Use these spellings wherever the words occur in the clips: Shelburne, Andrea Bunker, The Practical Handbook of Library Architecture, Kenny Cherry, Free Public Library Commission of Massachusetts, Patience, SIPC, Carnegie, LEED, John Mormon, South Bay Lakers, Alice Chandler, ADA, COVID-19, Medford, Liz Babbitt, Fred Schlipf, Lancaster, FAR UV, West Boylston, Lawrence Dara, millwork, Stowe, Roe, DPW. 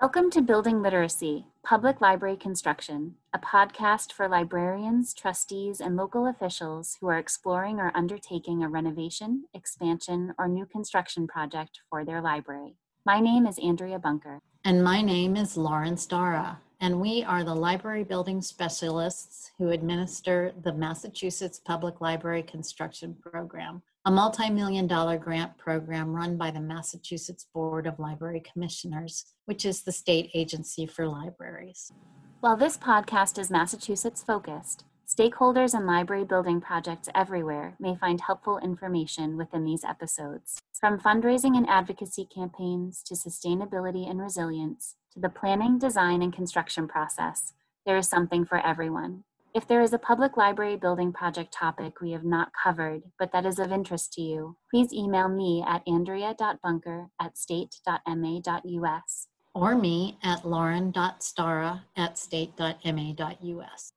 Welcome to Building Literacy, Public Library Construction, a podcast for librarians, trustees, and local officials who are exploring or undertaking a renovation, expansion, or new construction project for their library. My name is Andrea Bunker. And my name is Lawrence Dara, and we are the library building specialists who administer the Massachusetts Public Library Construction Program, a multi-million-dollar grant program run by the Massachusetts Board of Library Commissioners, which is the state agency for libraries. While this podcast is Massachusetts-focused, stakeholders and library building projects everywhere may find helpful information within these episodes. From fundraising and advocacy campaigns to sustainability and resilience to the planning, design, and construction process, there is something for everyone. If there is a public library building project topic we have not covered, but that is of interest to you, please email me at andrea.bunker@state.ma.us. Or me at lauren.stara@state.ma.us.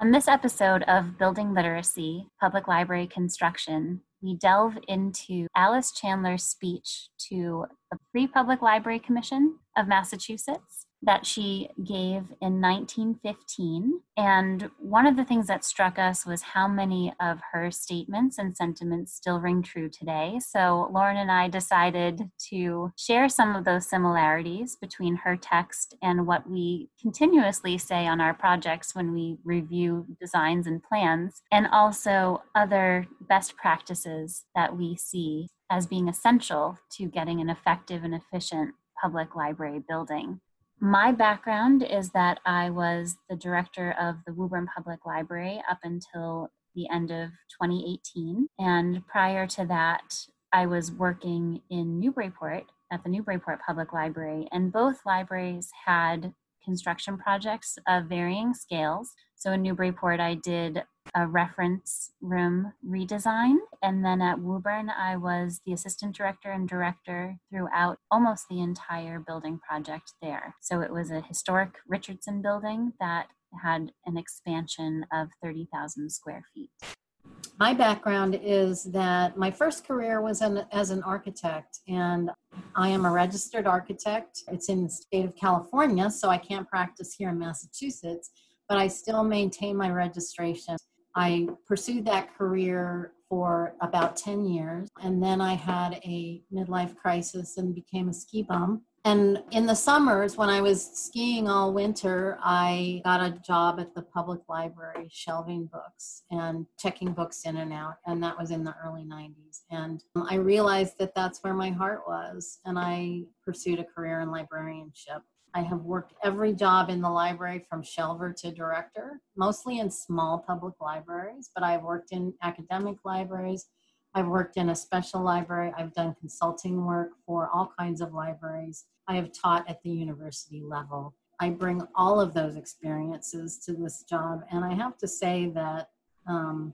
On this episode of Building Literacy, Public Library Construction, we delve into Alice Chandler's speech to the Free Public Library Commission of Massachusetts that she gave in 1915. And one of the things that struck us was how many of her statements and sentiments still ring true today. So Lauren and I decided to share some of those similarities between her text and what we continuously say on our projects when we review designs and plans, and also other best practices that we see as being essential to getting an effective and efficient public library building. My background is that I was the director of the Woburn Public Library up until the end of 2018. And prior to that, I was working in Newburyport at the Newburyport Public Library. And both libraries had construction projects of varying scales. So in Newburyport, I did a reference room redesign. And then at Woburn, I was the assistant director and director throughout almost the entire building project there. So it was a historic Richardson building that had an expansion of 30,000 square feet. My background is that my first career was as an architect, and I am a registered architect. It's in the state of California, so I can't practice here in Massachusetts, but I still maintain my registration. I pursued that career for about 10 years, and then I had a midlife crisis and became a ski bum. And in the summers, when I was skiing all winter, I got a job at the public library shelving books and checking books in and out. And that was in the early 90s. And I realized that that's where my heart was. And I pursued a career in librarianship. I have worked every job in the library from shelver to director, mostly in small public libraries, but I've worked in academic libraries. I've worked in a special library. I've done consulting work for all kinds of libraries. I have taught at the university level. I bring all of those experiences to this job, and I have to say that I'm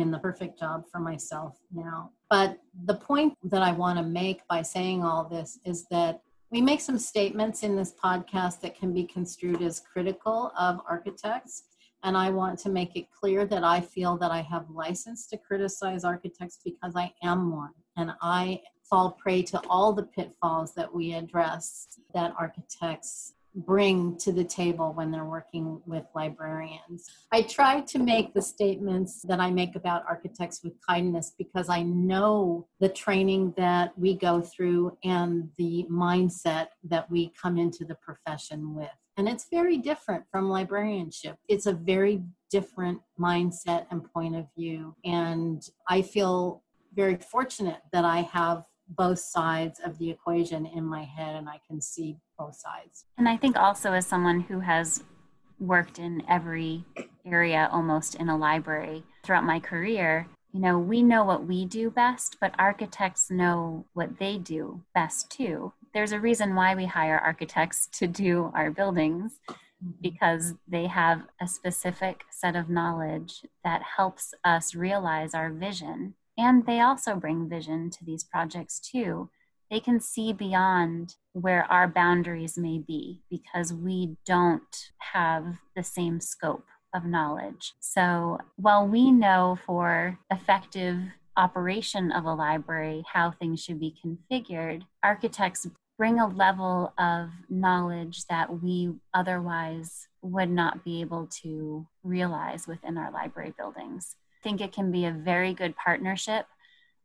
in the perfect job for myself now. But the point that I want to make by saying all this is that we make some statements in this podcast that can be construed as critical of architects, and I want to make it clear that I feel that I have license to criticize architects because I am one, and I fall prey to all the pitfalls that we address that architects bring to the table when they're working with librarians. I try to make the statements that I make about architects with kindness because I know the training that we go through and the mindset that we come into the profession with. And it's very different from librarianship. It's a very different mindset and point of view. And I feel very fortunate that I have both sides of the equation in my head, and I can see both sides. And I think also as someone who has worked in every area almost in a library throughout my career, you know, we know what we do best, but architects know what they do best too. There's a reason why we hire architects to do our buildings, because they have a specific set of knowledge that helps us realize our vision. And they also bring vision to these projects too. They can see beyond where our boundaries may be because we don't have the same scope of knowledge. So while we know for effective operation of a library how things should be configured, architects bring a level of knowledge that we otherwise would not be able to realize within our library buildings. I think it can be a very good partnership.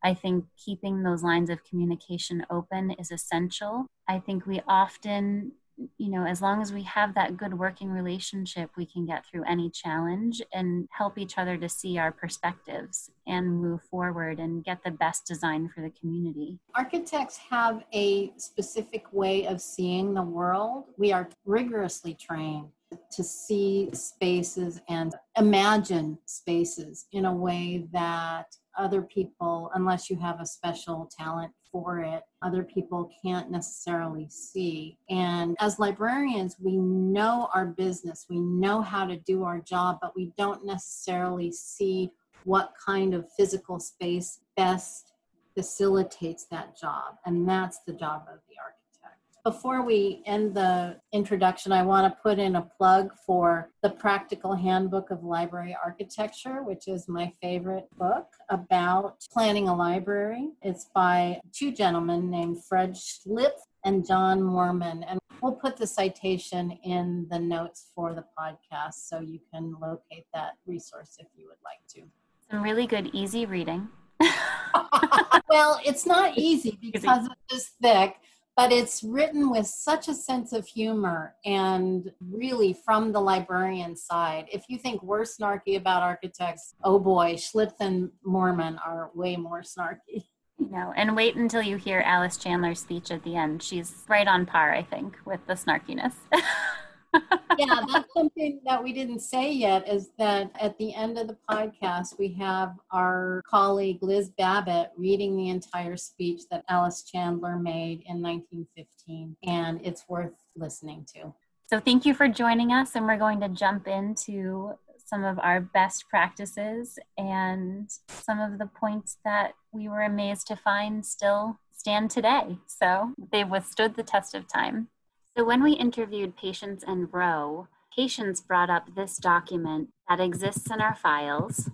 I think keeping those lines of communication open is essential. I think we often, you know, as long as we have that good working relationship, we can get through any challenge and help each other to see our perspectives and move forward and get the best design for the community. Architects have a specific way of seeing the world. We are rigorously trained to see spaces and imagine spaces in a way that other people, unless you have a special talent for it, other people can't necessarily see. And as librarians, we know our business, we know how to do our job, but we don't necessarily see what kind of physical space best facilitates that job. And that's the job of the architect. Before we end the introduction, I want to put in a plug for The Practical Handbook of Library Architecture, which is my favorite book about planning a library. It's by two gentlemen named Fred Schlipf and John Mormon. And we'll put the citation in the notes for the podcast so you can locate that resource if you would like to. Some really good, easy reading. Well, it's not easy because it's this thick. But it's written with such a sense of humor and really from the librarian side. If you think we're snarky about architects, oh boy, Schlipf and Mormon are way more snarky. No, and wait until you hear Alice Chandler's speech at the end. She's right on par, I think, with the snarkiness. Yeah, that's something that we didn't say yet, is that at the end of the podcast, we have our colleague Liz Babbitt reading the entire speech that Alice Chandler made in 1915, and it's worth listening to. So thank you for joining us, and we're going to jump into some of our best practices and some of the points that we were amazed to find still stand today. So they withstood the test of time. So when we interviewed Patience and Roe, Patience brought up this document that exists in our files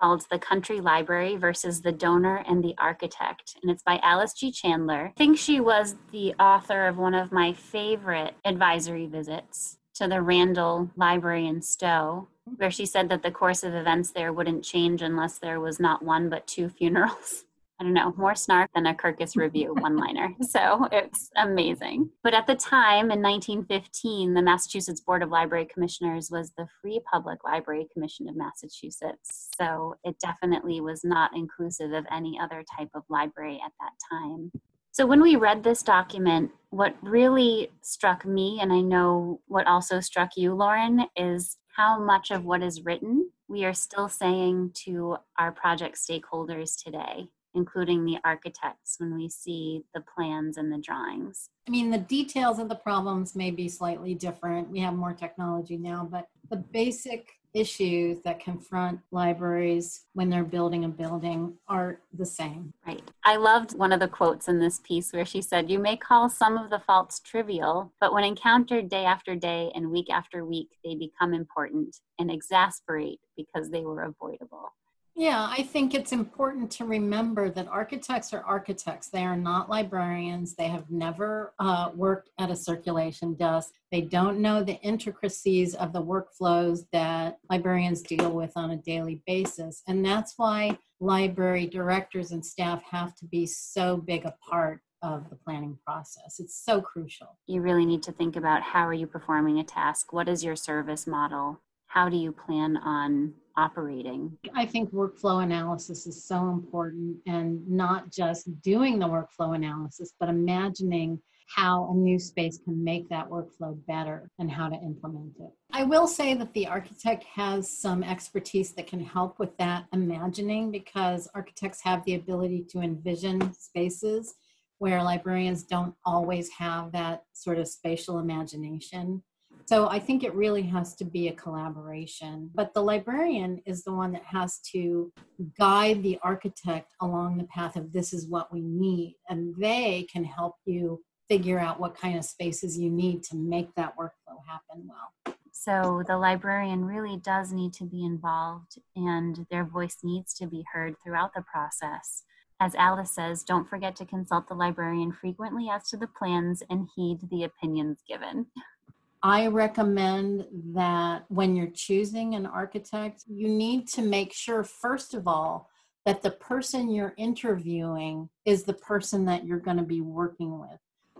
called The Country Library versus the Donor and the Architect, and it's by Alice G. Chandler. I think she was the author of one of my favorite advisory visits to the Randall Library in Stowe, where she said that the course of events there wouldn't change unless there was not one but two funerals. I don't know, more snark than a Kirkus Review one-liner. So it's amazing. But at the time, in 1915, the Massachusetts Board of Library Commissioners was the Free Public Library Commission of Massachusetts. So it definitely was not inclusive of any other type of library at that time. So when we read this document, what really struck me, and I know what also struck you, Lauren, is how much of what is written we are still saying to our project stakeholders today, including the architects when we see the plans and the drawings. I mean, the details of the problems may be slightly different. We have more technology now, but the basic issues that confront libraries when they're building a building are the same. Right. I loved one of the quotes in this piece where she said, "You may call some of the faults trivial, but when encountered day after day and week after week, they become important and exasperate because they were avoidable." Yeah, I think it's important to remember that architects are architects. They are not librarians. They have never worked at a circulation desk. They don't know the intricacies of the workflows that librarians deal with on a daily basis. And that's why library directors and staff have to be so big a part of the planning process. It's so crucial. You really need to think about, how are you performing a task? What is your service model? How do you plan on operating? I think workflow analysis is so important, and not just doing the workflow analysis, but imagining how a new space can make that workflow better and how to implement it. I will say that the architect has some expertise that can help with that imagining, because architects have the ability to envision spaces where librarians don't always have that sort of spatial imagination. So I think it really has to be a collaboration, but the librarian is the one that has to guide the architect along the path of, this is what we need, and they can help you figure out what kind of spaces you need to make that workflow happen well. So the librarian really does need to be involved, and their voice needs to be heard throughout the process. As Alice says, don't forget to consult the librarian frequently as to the plans and heed the opinions given. I recommend that when you're choosing an architect, you need to make sure, first of all, that the person you're interviewing is the person that you're going to be working with.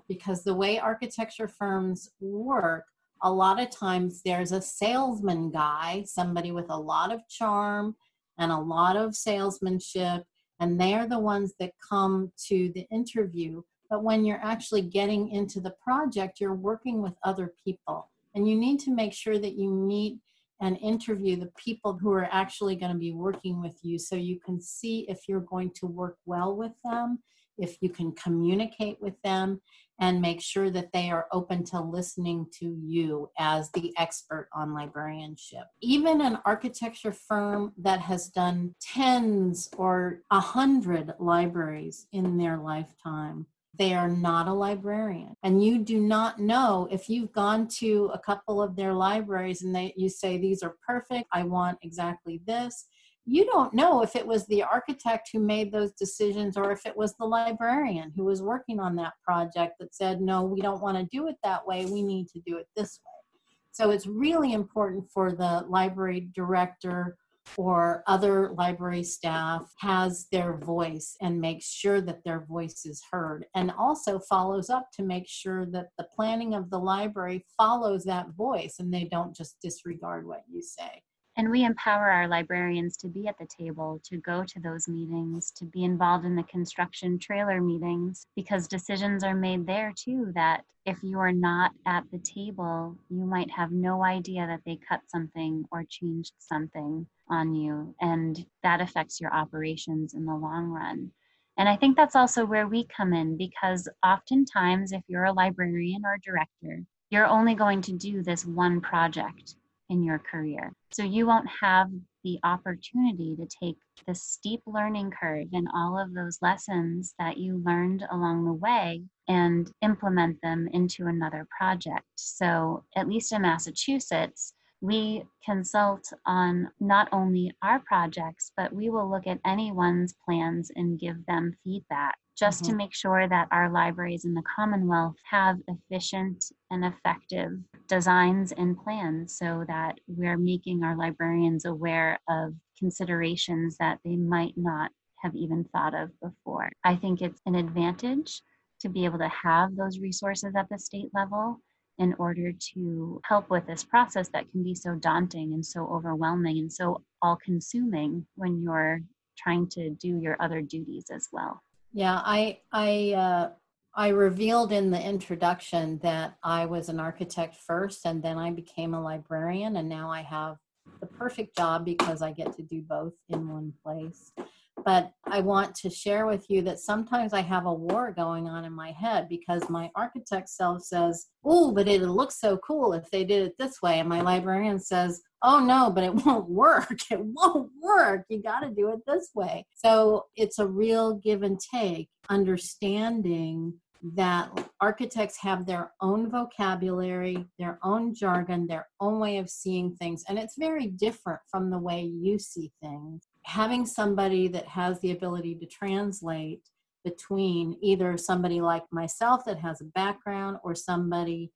Because the way architecture firms work, a lot of times there's a salesman guy, somebody with a lot of charm and a lot of salesmanship, and they're the ones that come to the interview. But when you're actually getting into the project, you're working with other people. And you need to make sure that you meet and interview the people who are actually going to be working with you, so you can see if you're going to work well with them, if you can communicate with them, and make sure that they are open to listening to you as the expert on librarianship. Even an architecture firm that has done tens or 100 libraries in their lifetime, they are not a librarian. And you do not know if you've gone to a couple of their libraries and you say, these are perfect, I want exactly this. You don't know if it was the architect who made those decisions or if it was the librarian who was working on that project that said, no, we don't want to do it that way, we need to do it this way. So it's really important for the library director or other library staff has their voice and makes sure that their voice is heard, and also follows up to make sure that the planning of the library follows that voice and they don't just disregard what you say. And we empower our librarians to be at the table, to go to those meetings, to be involved in the construction trailer meetings, because decisions are made there too, that if you are not at the table, you might have no idea that they cut something or changed something on you, and that affects your operations in the long run. And I think that's also where we come in, because oftentimes if you're a librarian or a director, you're only going to do this one project in your career. So you won't have the opportunity to take the steep learning curve and all of those lessons that you learned along the way and implement them into another project. So at least in Massachusetts, we consult on not only our projects, but we will look at anyone's plans and give them feedback, just to make sure that our libraries in the Commonwealth have efficient and effective designs and plans, so that we're making our librarians aware of considerations that they might not have even thought of before. I think it's an advantage to be able to have those resources at the state level in order to help with this process that can be so daunting and so overwhelming and so all-consuming when you're trying to do your other duties as well. Yeah, I revealed in the introduction that I was an architect first, and then I became a librarian, and now I have the perfect job because I get to do both in one place. But I want to share with you that sometimes I have a war going on in my head, because my architect self says, oh, but it'll look so cool if they did it this way. And my librarian says, oh no, but it won't work. It won't work. You got to do it this way. So it's a real give and take, understanding that architects have their own vocabulary, their own jargon, their own way of seeing things. And it's very different from the way you see things. Having somebody that has the ability to translate between either somebody like myself that has a background or somebody,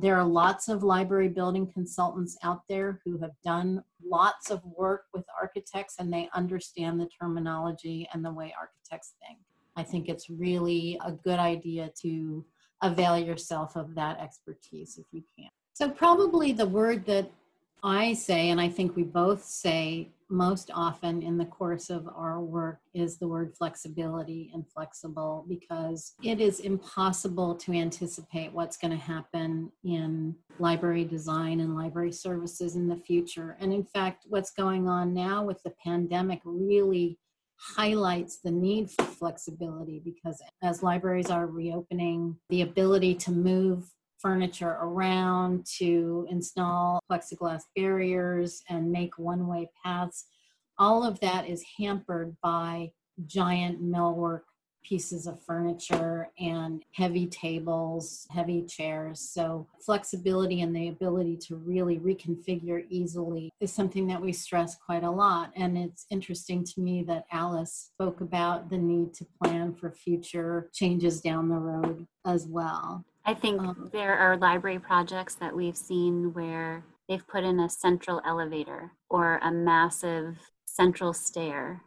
there are lots of library building consultants out there who have done lots of work with architects, and they understand the terminology and the way architects think. I think it's really a good idea to avail yourself of that expertise if you can. So probably the word that I say, and I think we both say most often in the course of our work, is the word flexibility and flexible, because it is impossible to anticipate what's going to happen in library design and library services in the future. And in fact, what's going on now with the pandemic really highlights the need for flexibility, because as libraries are reopening, the ability to move furniture around, to install plexiglass barriers and make one-way paths, all of that is hampered by giant millwork pieces of furniture and heavy tables, heavy chairs. So flexibility and the ability to really reconfigure easily is something that we stress quite a lot. And it's interesting to me that Alice spoke about the need to plan for future changes down the road as well. I think there are library projects that we've seen where they've put in a central elevator or a massive central stair,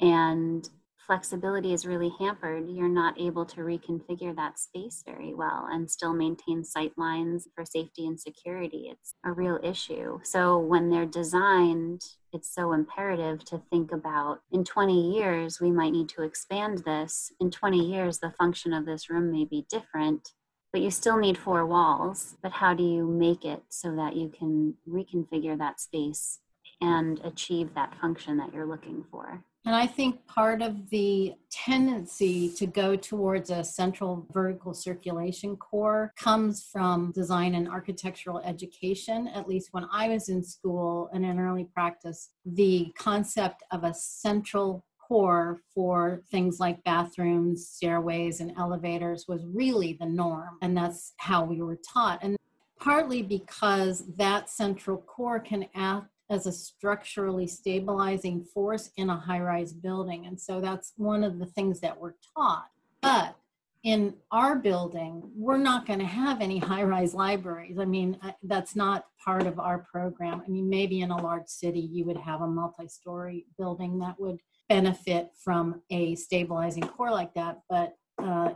and flexibility is really hampered. You're not able to reconfigure that space very well and still maintain sight lines for safety and security. It's a real issue. So when they're designed, it's so imperative to think about, in 20 years, we might need to expand this. In 20 years, the function of this room may be different. But you still need four walls, but how do you make it so that you can reconfigure that space and achieve that function that you're looking for? And I think part of the tendency to go towards a central vertical circulation core comes from design and architectural education. At least when I was in school and in early practice, the concept of a central core for things like bathrooms, stairways, and elevators was really the norm. And that's how we were taught. And partly because that central core can act as a structurally stabilizing force in a high-rise building. And so that's one of the things that we're taught. But in our building, we're not going to have any high-rise libraries. I mean, that's not part of our program. I mean, maybe in a large city, you would have a multi-story building that would benefit from a stabilizing core like that, but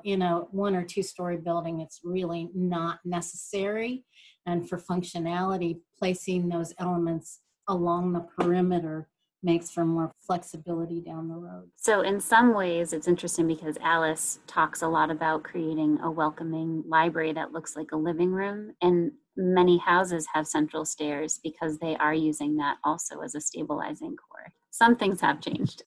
in a one or two-story building, it's really not necessary. And for functionality, placing those elements along the perimeter makes for more flexibility down the road. So in some ways, it's interesting because Alice talks a lot about creating a welcoming library that looks like a living room, and many houses have central stairs because they are using that also as a stabilizing core. Some things have changed.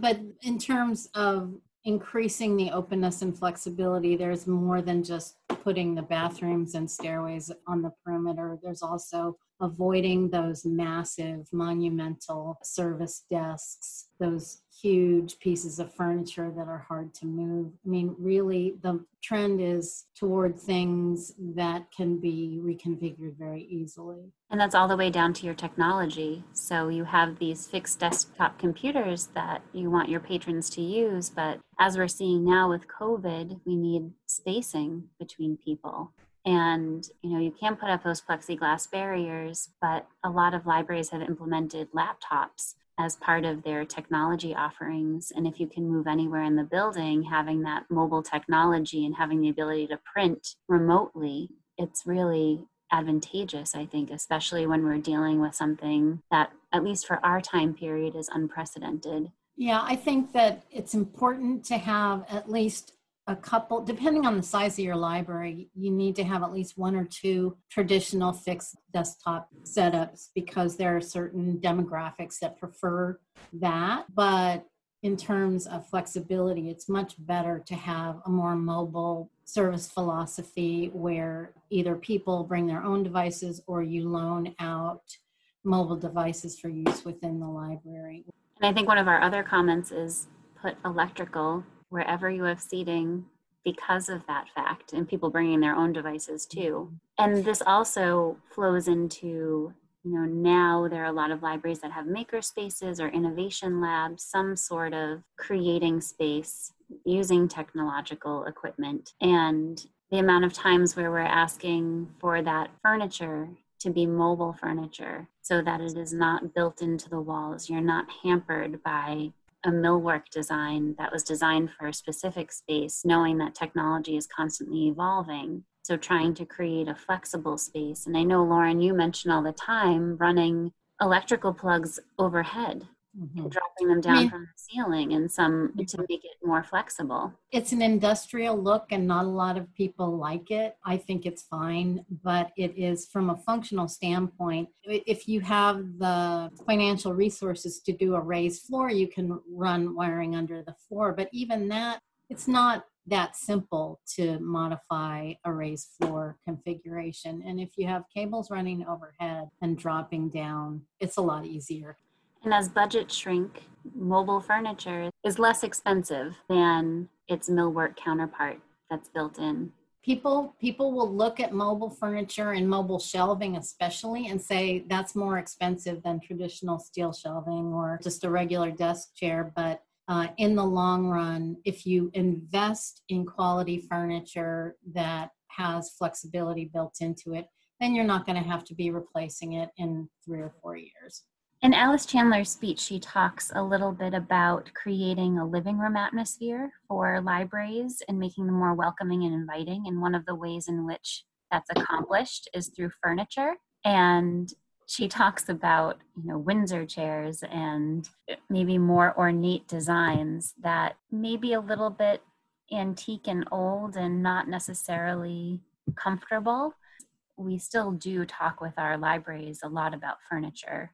But in terms of increasing the openness and flexibility, there's more than just putting the bathrooms and stairways on the perimeter. There's also avoiding those massive monumental service desks, those huge pieces of furniture that are hard to move. I mean, really, the trend is toward things that can be reconfigured very easily. And that's all the way down to your technology. So you have these fixed desktop computers that you want your patrons to use, but as we're seeing now with COVID, we need spacing between people. And, you know, you can put up those plexiglass barriers, but a lot of libraries have implemented laptops as part of their technology offerings. And if you can move anywhere in the building, having that mobile technology and having the ability to print remotely, it's really advantageous, I think, especially when we're dealing with something that, at least for our time period, is unprecedented. Yeah, I think that it's important to have at least a couple, depending on the size of your library, you need to have at least one or two traditional fixed desktop setups because there are certain demographics that prefer that. But in terms of flexibility, it's much better to have a more mobile service philosophy where either people bring their own devices or you loan out mobile devices for use within the library. And I think one of our other comments is put electrical wherever you have seating because of that fact, and people bringing their own devices too. And this also flows into, you know, now there are a lot of libraries that have maker spaces or innovation labs, some sort of creating space using technological equipment. And the amount of times where we're asking for that furniture to be mobile furniture so that it is not built into the walls. You're not hampered by a millwork design that was designed for a specific space, knowing that technology is constantly evolving. So trying to create a flexible space. And I know, Lauren, you mention all the time running electrical plugs overhead, mm-hmm. and dropping them down from the ceiling and some to make it more flexible. It's an industrial look and not a lot of people like it. I think it's fine, but it is from a functional standpoint. If you have the financial resources to do a raised floor, you can run wiring under the floor. But even that, it's not that simple to modify a raised floor configuration. And if you have cables running overhead and dropping down, it's a lot easier. And as budgets shrink, mobile furniture is less expensive than its millwork counterpart that's built in. People will look at mobile furniture and mobile shelving especially and say that's more expensive than traditional steel shelving or just a regular desk chair. But in the long run, if you invest in quality furniture that has flexibility built into it, then you're not going to have to be replacing it in 3 or 4 years. In Alice Chandler's speech, she talks a little bit about creating a living room atmosphere for libraries and making them more welcoming and inviting. And one of the ways in which that's accomplished is through furniture. And she talks about, Windsor chairs and maybe more ornate designs that may be a little bit antique and old and not necessarily comfortable. We still do talk with our libraries a lot about furniture.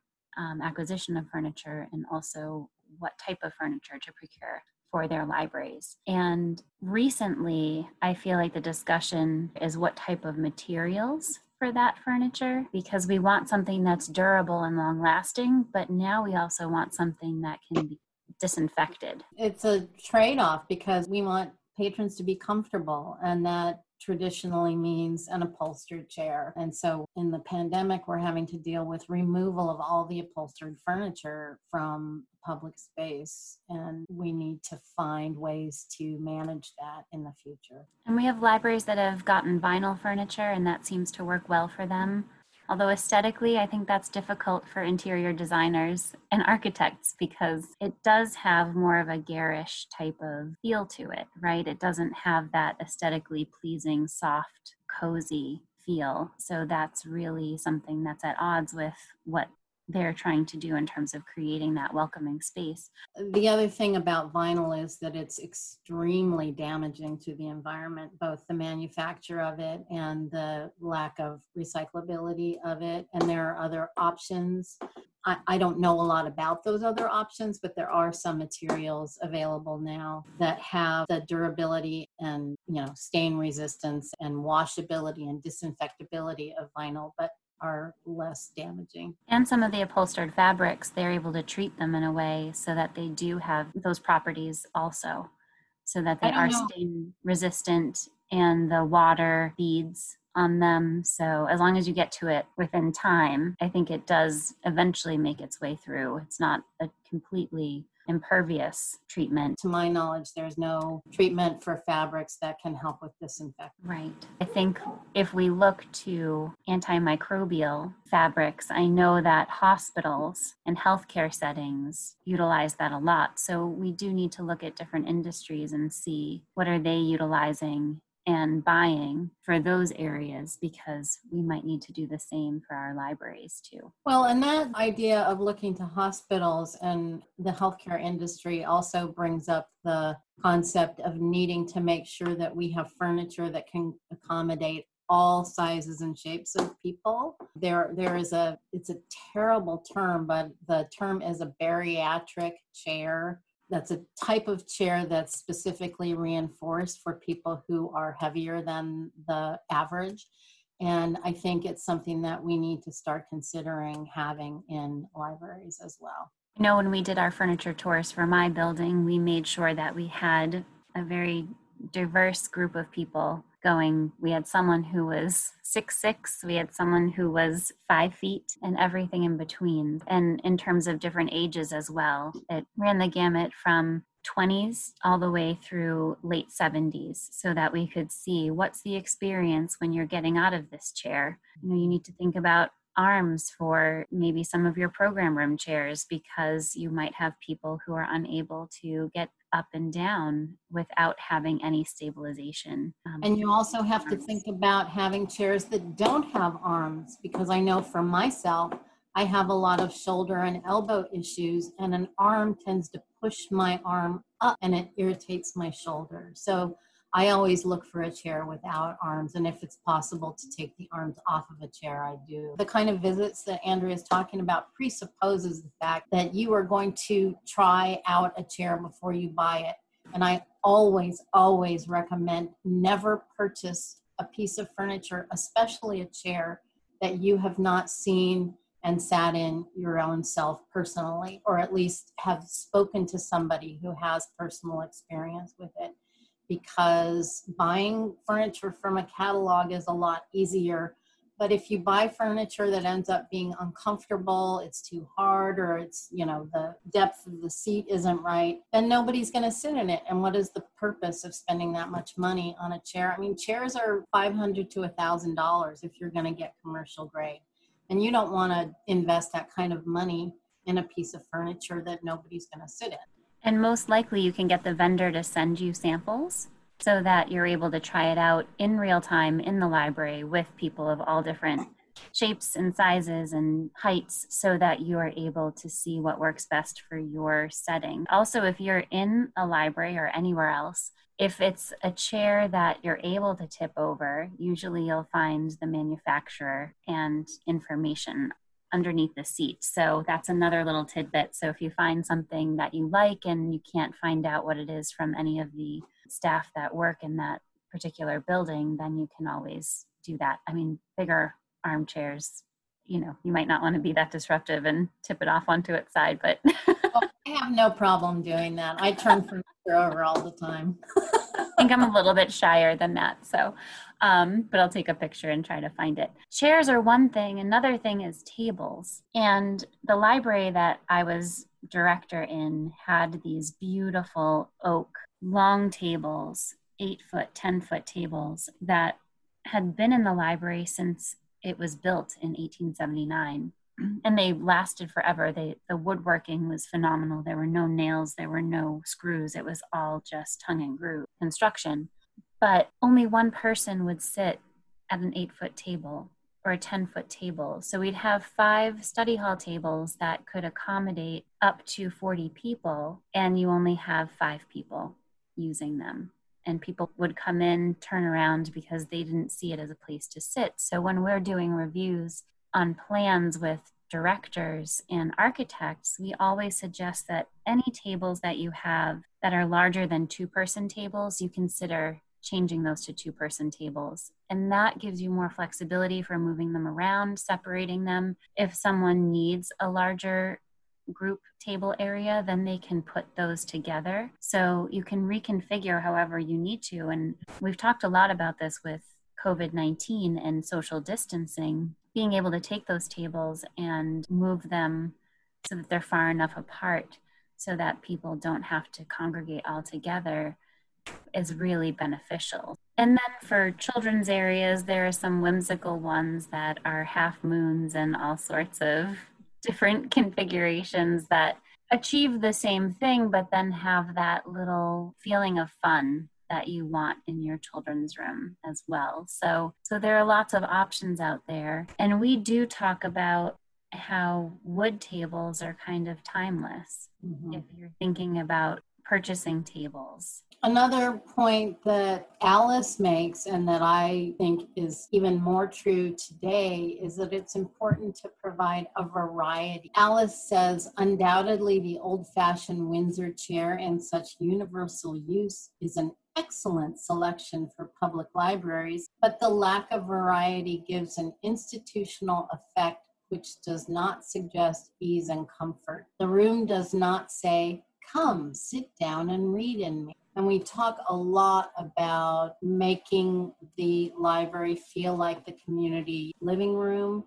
Acquisition of furniture, and also what type of furniture to procure for their libraries. And recently, I feel like the discussion is what type of materials for that furniture, because we want something that's durable and long-lasting, but now we also want something that can be disinfected. It's a trade-off because we want patrons to be comfortable, and that traditionally means an upholstered chair. And so in the pandemic, we're having to deal with removal of all the upholstered furniture from public space. And we need to find ways to manage that in the future. And we have libraries that have gotten vinyl furniture, and that seems to work well for them. Although aesthetically, I think that's difficult for interior designers and architects because it does have more of a garish type of feel to it, right? It doesn't have that aesthetically pleasing, soft, cozy feel. So that's really something that's at odds with what they're trying to do in terms of creating that welcoming space. The other thing about vinyl is that it's extremely damaging to the environment, both the manufacture of it and the lack of recyclability of it. And there are other options. I don't know a lot about those other options, but there are some materials available now that have the durability and, stain resistance and washability and disinfectability of vinyl, but are less damaging. And some of the upholstered fabrics, they're able to treat them in a way so that they do have those properties also, so that they are stain resistant and the water beads on them. So as long as you get to it within time, I think it does eventually make its way through. It's not a completely impervious treatment. To my knowledge, there's no treatment for fabrics that can help with disinfectant. Right. I think if we look to antimicrobial fabrics, I know that hospitals and healthcare settings utilize that a lot. So we do need to look at different industries and see what are they utilizing and buying for those areas, because we might need to do the same for our libraries too. Well, and that idea of looking to hospitals and the healthcare industry also brings up the concept of needing to make sure that we have furniture that can accommodate all sizes and shapes of people. It's a terrible term, but the term is a bariatric chair. That's a type of chair that's specifically reinforced for people who are heavier than the average. And I think it's something that we need to start considering having in libraries as well. I know when we did our furniture tours for my building, we made sure that we had a very diverse group of people going. We had someone who was 6'6", we had someone who was 5 feet, and everything in between. And in terms of different ages as well, it ran the gamut from 20s all the way through late 70s, so that we could see what's the experience when you're getting out of this chair. You need to think about arms for maybe some of your program room chairs, because you might have people who are unable to get up and down without having any stabilization. And you also have to think about having chairs that don't have arms, because I know for myself, I have a lot of shoulder and elbow issues, and an arm tends to push my arm up and it irritates my shoulder. So I always look for a chair without arms, and if it's possible to take the arms off of a chair, I do. The kind of visits that Andrea is talking about presupposes the fact that you are going to try out a chair before you buy it. And I always recommend never purchase a piece of furniture, especially a chair, that you have not seen and sat in your own self personally, or at least have spoken to somebody who has personal experience with it. Because buying furniture from a catalog is a lot easier. But if you buy furniture that ends up being uncomfortable, it's too hard, or it's, you know, the depth of the seat isn't right, then nobody's going to sit in it. And what is the purpose of spending that much money on a chair? I mean, chairs are $500 to $1,000 if you're going to get commercial grade. And you don't want to invest that kind of money in a piece of furniture that nobody's going to sit in. And most likely you can get the vendor to send you samples so that you're able to try it out in real time in the library with people of all different shapes and sizes and heights, so that you are able to see what works best for your setting. Also, if you're in a library or anywhere else, if it's a chair that you're able to tip over, usually you'll find the manufacturer and information underneath the seat. So that's another little tidbit. So if you find something that you like and you can't find out what it is from any of the staff that work in that particular building, then you can always do that. I mean, bigger armchairs, you know, you might not want to be that disruptive and tip it off onto its side, but well, I have no problem doing that. I turn furniture over all the time. I think I'm a little bit shyer than that, so but I'll take a picture and try to find it. Chairs are one thing. Another thing is tables. And the library that I was director in had these beautiful oak long tables, 8 foot, 10 foot tables that had been in the library since it was built in 1879. And they lasted forever. The woodworking was phenomenal. There were no nails. There were no screws. It was all just tongue and groove construction. But only one person would sit at an 8 foot table or a 10 foot table. So we'd have 5 study hall tables that could accommodate up to 40 people, and you only have 5 people using them. And people would come in, turn around, because they didn't see it as a place to sit. So when we're doing reviews on plans with directors and architects, we always suggest that any tables that you have that are larger than 2-person tables, you consider changing those to 2-person tables. And that gives you more flexibility for moving them around, separating them. If someone needs a larger group table area, then they can put those together. So you can reconfigure however you need to. And we've talked a lot about this with COVID-19 and social distancing, being able to take those tables and move them so that they're far enough apart so that people don't have to congregate all together is really beneficial. And then for children's areas, there are some whimsical ones that are half moons and all sorts of different configurations that achieve the same thing, but then have that little feeling of fun that you want in your children's room as well. So there are lots of options out there. And we do talk about how wood tables are kind of timeless if you're thinking about purchasing tables. Another point that Alice makes, and that I think is even more true today, is that it's important to provide a variety. Alice says, undoubtedly, the old-fashioned Windsor chair in such universal use is an excellent selection for public libraries, but the lack of variety gives an institutional effect which does not suggest ease and comfort. The room does not say, come, sit down and read in me. And we talk a lot about making the library feel like the community living room,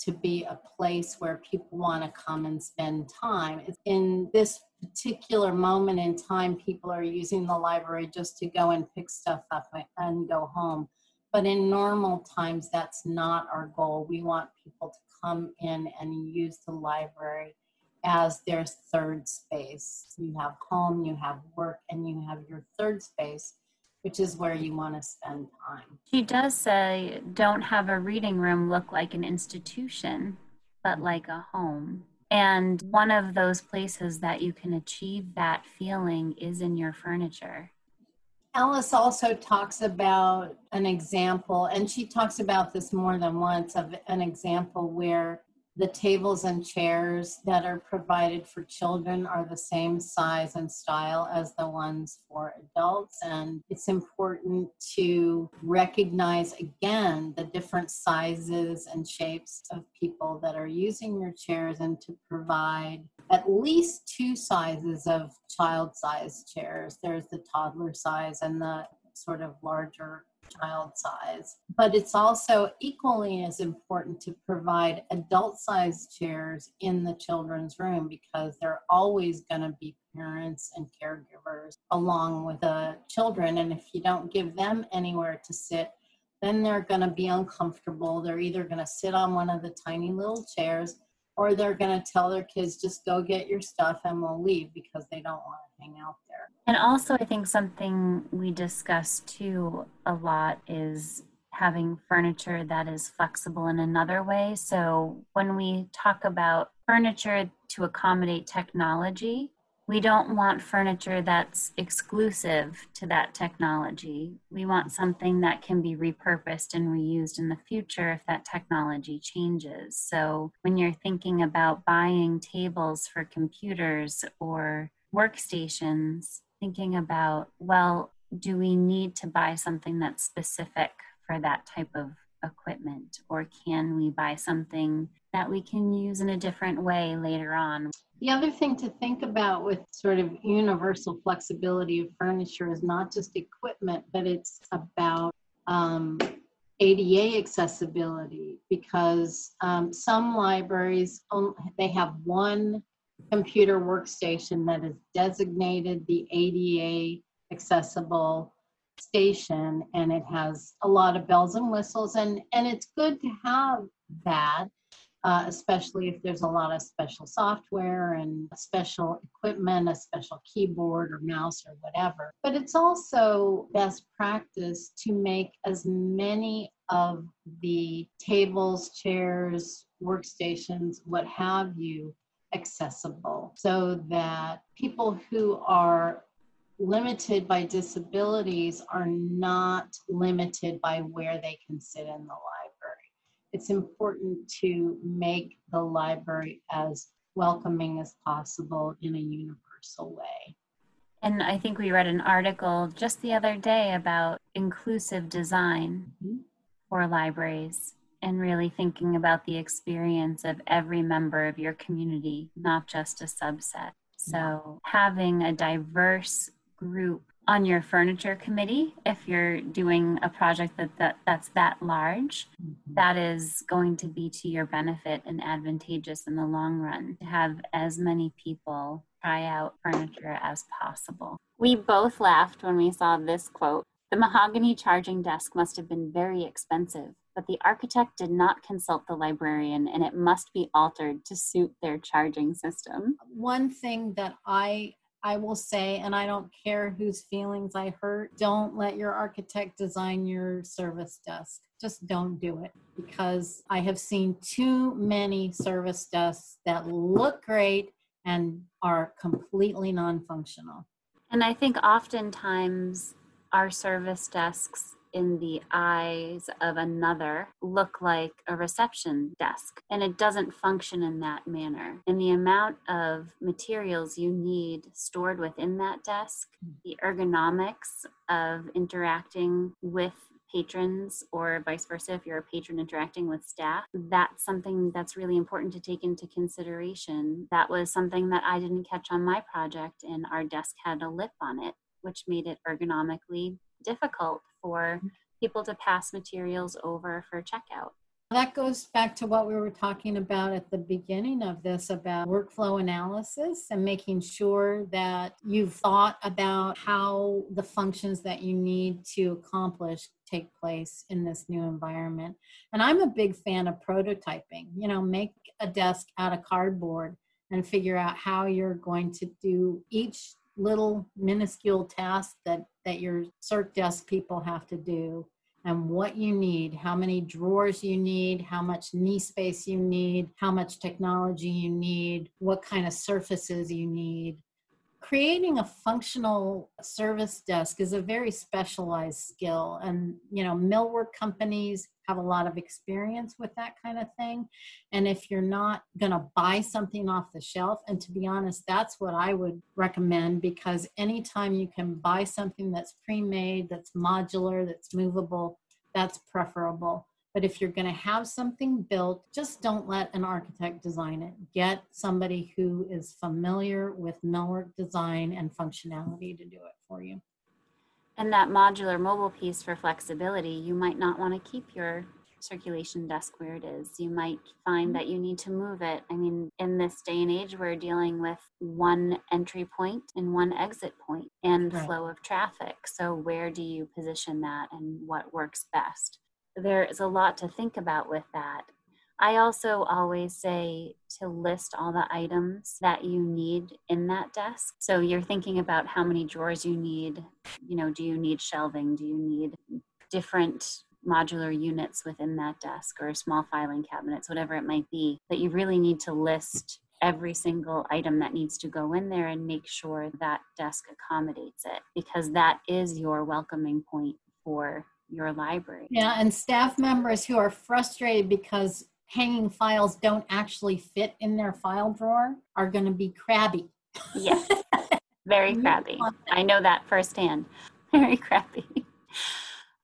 to be a place where people want to come and spend time. In this particular moment in time, people are using the library just to go and pick stuff up and go home. But in normal times, that's not our goal. We want people to come in and use the library as their third space. You have home, you have work, and you have your third space, which is where you want to spend time. She does say, don't have a reading room look like an institution, but like a home. And one of those places that you can achieve that feeling is in your furniture. Alice also talks about an example, and she talks about this more than once, of an example where The tables and chairs that are provided for children are the same size and style as the ones for adults. And it's important to recognize, again, the different sizes and shapes of people that are using your chairs, and to provide at least two sizes of child-sized chairs. There's the toddler size and the sort of larger child size. But it's also equally as important to provide adult-sized chairs in the children's room, because there are always going to be parents and caregivers along with the children. And if you don't give them anywhere to sit, then they're going to be uncomfortable. They're either going to sit on one of the tiny little chairs, or they're going to tell their kids, just go get your stuff and we'll leave, because they don't want to hang out there. And also, I think something we discuss too a lot is having furniture that is flexible in another way. So when we talk about furniture to accommodate technology, we don't want furniture that's exclusive to that technology. We want something that can be repurposed and reused in the future if that technology changes. So when you're thinking about buying tables for computers or workstations, thinking about, well, do we need to buy something that's specific for that type of equipment, or can we buy something that we can use in a different way later on? The other thing to think about with sort of universal flexibility of furniture is not just equipment, but it's about ADA accessibility, because some libraries, they have one computer workstation that is designated the ADA accessible station, and it has a lot of bells and whistles, and it's good to have that, especially if there's a lot of special software and special equipment, a special keyboard or mouse or whatever. But it's also best practice to make as many of the tables, chairs, workstations, what have you, accessible, so that people who are limited by disabilities are not limited by where they can sit in the library. It's important to make the library as welcoming as possible in a universal way. And I think we read an article just the other day about inclusive design for libraries, and really thinking about the experience of every member of your community, not just a subset. So having a diverse group on your furniture committee, if you're doing a project that's that large, that is going to be to your benefit and advantageous in the long run, to have as many people try out furniture as possible. We both laughed when we saw this quote. The mahogany charging desk must have been very expensive, but the architect did not consult the librarian, and it must be altered to suit their charging system. One thing that I will say, and I don't care whose feelings I hurt, don't let your architect design your service desk. Just don't do it, because I have seen too many service desks that look great and are completely non-functional. And I think oftentimes our service desks, in the eyes of another, look like a reception desk, and it doesn't function in that manner. And the amount of materials you need stored within that desk, the ergonomics of interacting with patrons, or vice versa, if you're a patron interacting with staff, that's something that's really important to take into consideration. That was something that I didn't catch on my project, and our desk had a lip on it, which made it ergonomically difficult for people to pass materials over for checkout. That goes back to what we were talking about at the beginning of this, about workflow analysis and making sure that you've thought about how the functions that you need to accomplish take place in this new environment. And I'm a big fan of prototyping. You know, make a desk out of cardboard and figure out how you're going to do each little minuscule task that your circ desk people have to do, and what you need, how many drawers you need, how much knee space you need, how much technology you need, what kind of surfaces you need, creating a functional service desk is a very specialized skill. And, you know, millwork companies have a lot of experience with that kind of thing. And if you're not going to buy something off the shelf, and to be honest, that's what I would recommend, because anytime you can buy something that's pre-made, that's modular, that's movable, that's preferable. But if you're going to have something built, just don't let an architect design it. Get somebody who is familiar with millwork design and functionality to do it for you. And that modular mobile piece for flexibility, you might not want to keep your circulation desk where it is. You might find that you need to move it. I mean, in this day and age, we're dealing with one entry point and one exit point and flow of traffic. So where do you position that and what works best? There is a lot to think about with that. I also always say to list all the items that you need in that desk. So you're thinking about how many drawers you need. You know, do you need shelving? Do you need different modular units within that desk, or small filing cabinets, whatever it might be? But you really need to list every single item that needs to go in there and make sure that desk accommodates it, because that is your welcoming point for your library. Yeah, and staff members who are frustrated because hanging files don't actually fit in their file drawer are going to be crabby. Yes, very crabby. I know that firsthand. Very crabby.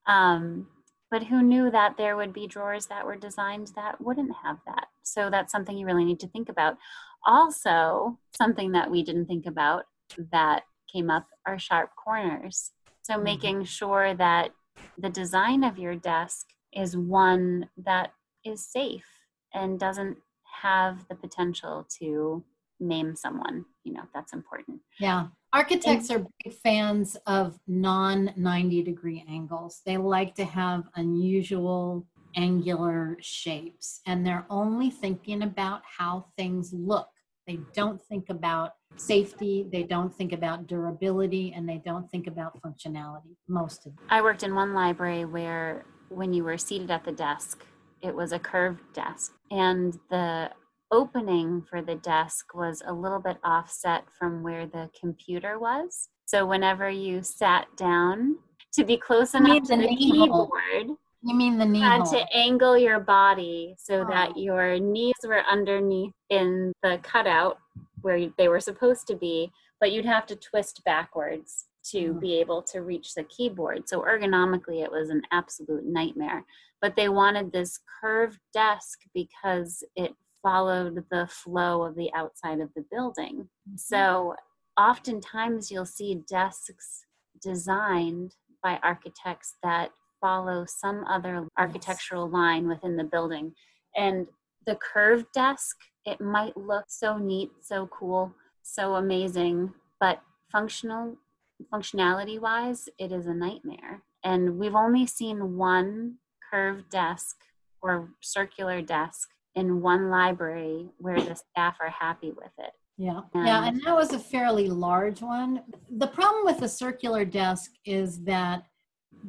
But who knew that there would be drawers that were designed that wouldn't have that? So that's something you really need to think about. Also, something that we didn't think about that came up are sharp corners. So making sure that the design of your desk is one that is safe and doesn't have the potential to name someone. You know, that's important. Yeah. Architects are big fans of non-90 degree angles. They like to have unusual angular shapes, and they're only thinking about how things look. They don't think about safety, they don't think about durability, and they don't think about functionality, most of them. I worked in one library where when you were seated at the desk, it was a curved desk, and the opening for the desk was a little bit offset from where the computer was. So whenever you sat down, to be close enough to the keyboard, you mean the knee hole? You had to angle your body so that your knees were underneath in the cutout where they were supposed to be, but you'd have to twist backwards to be able to reach the keyboard. So ergonomically, it was an absolute nightmare. But they wanted this curved desk because it followed the flow of the outside of the building. Mm-hmm. So oftentimes you'll see desks designed by architects that follow some other architectural line within the building. And the curved desk, it might look so neat, so cool, so amazing, but functionality-wise, it is a nightmare. And we've only seen one curved desk or circular desk in one library where the staff are happy with it. Yeah. Yeah. And that was a fairly large one. The problem with the circular desk is that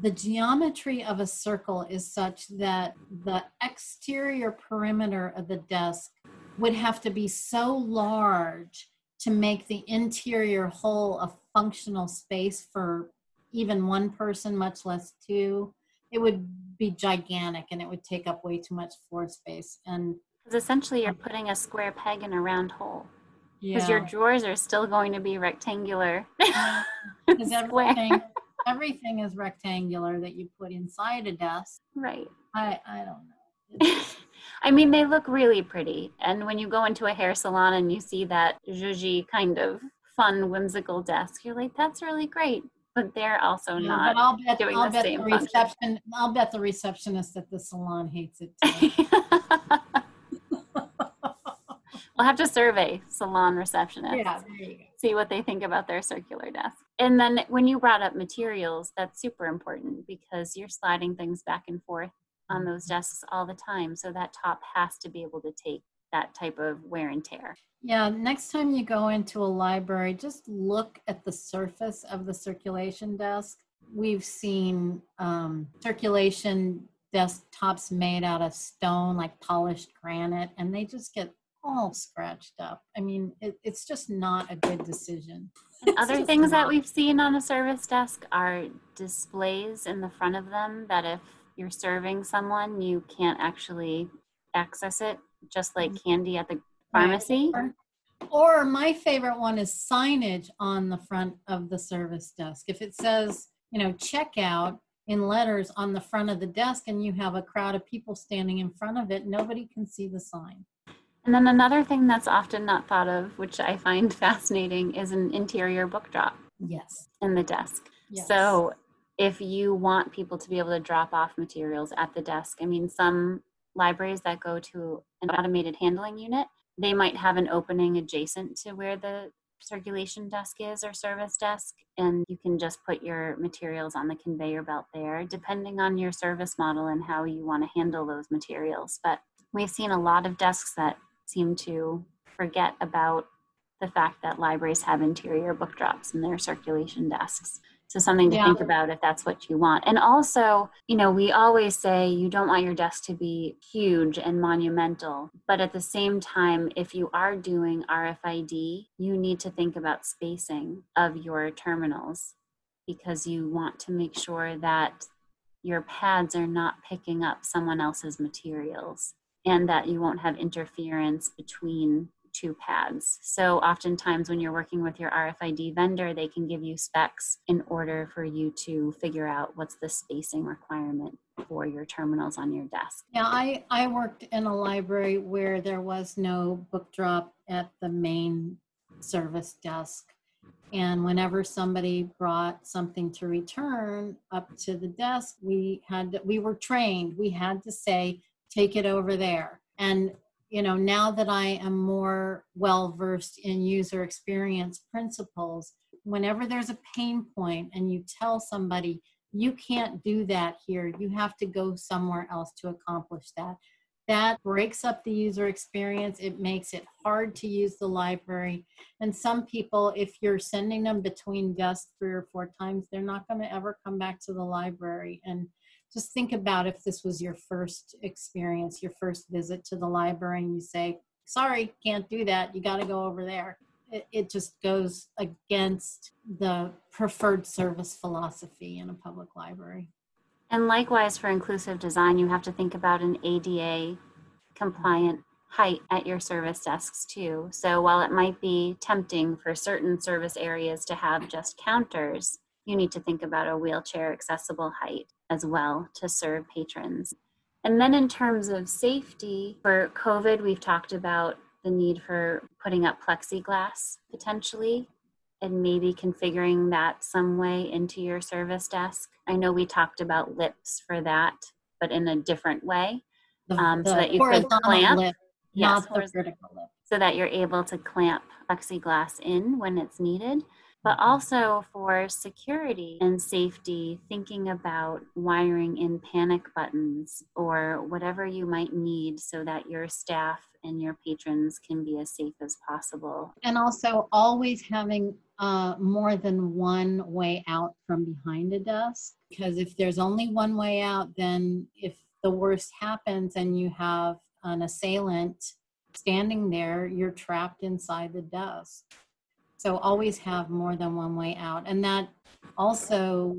the geometry of a circle is such that the exterior perimeter of the desk would have to be so large to make the interior whole a functional space for even one person, much less two. It would be gigantic, and it would take up way too much floor space. And because essentially you're putting a square peg in a round hole. Because your drawers are still going to be rectangular. Because everything is rectangular that you put inside a desk. Right. I don't know. I mean, they look really pretty. And when you go into a hair salon and you see that zhuzhy kind of fun, whimsical desk, you're like, that's really great. But they're also not doing the same function. I'll bet the receptionist at the salon hates it too. We'll have to survey salon receptionists. Yeah, there you go. See what they think about their circular desk. And then when you brought up materials, that's super important, because you're sliding things back and forth on those desks all the time. So that top has to be able to take that type of wear and tear. Yeah, next time you go into a library, just look at the surface of the circulation desk. We've seen circulation desk tops made out of stone, like polished granite, and they just get all scratched up. I mean, it's just not a good decision. And other things that we've seen on a service desk are displays in the front of them that if you're serving someone, you can't actually access it, just like candy at the pharmacy. Right. Or my favorite one is signage on the front of the service desk. If it says, you know, checkout in letters on the front of the desk and you have a crowd of people standing in front of it, nobody can see the sign. And then another thing that's often not thought of, which I find fascinating, is an interior book drop. Yes. In the desk. Yes. So if you want people to be able to drop off materials at the desk, I mean, some libraries that go to an automated handling unit, they might have an opening adjacent to where the circulation desk is or service desk, and you can just put your materials on the conveyor belt there, depending on your service model and how you want to handle those materials. But we've seen a lot of desks that seem to forget about the fact that libraries have interior book drops in their circulation desks. So something to think about if that's what you want. And also, you know, we always say you don't want your desk to be huge and monumental. But at the same time, if you are doing RFID, you need to think about spacing of your terminals, because you want to make sure that your pads are not picking up someone else's materials and that you won't have interference between two pads. So oftentimes when you're working with your RFID vendor, they can give you specs in order for you to figure out what's the spacing requirement for your terminals on your desk. Yeah, I worked in a library where there was no book drop at the main service desk. And whenever somebody brought something to return up to the desk, we were trained, we had to say, take it over there. And you know, now that I am more well-versed in user experience principles, whenever there's a pain point and you tell somebody, you can't do that here, you have to go somewhere else to accomplish that, that breaks up the user experience. It makes it hard to use the library. And some people, if you're sending them between desks 3 or 4 times, they're not going to ever come back to the library. And just think about if this was your first experience, your first visit to the library, and you say, sorry, can't do that. You got to go over there. It just goes against the preferred service philosophy in a public library. And likewise, for inclusive design, you have to think about an ADA compliant height at your service desks too. So while it might be tempting for certain service areas to have just counters, you need to think about a wheelchair accessible height as well to serve patrons. And then in terms of safety, for COVID, we've talked about the need for putting up plexiglass potentially, and maybe configuring that some way into your service desk. I know we talked about lips for that, but in a different way, so that you could clamp. Lip, yes, not the vertical lip. So that you're able to clamp plexiglass in when it's needed. But also for security and safety, thinking about wiring in panic buttons or whatever you might need so that your staff and your patrons can be as safe as possible. And also always having more than one way out from behind a desk, because if there's only one way out, then if the worst happens and you have an assailant standing there, you're trapped inside the desk. So always have more than one way out. And that also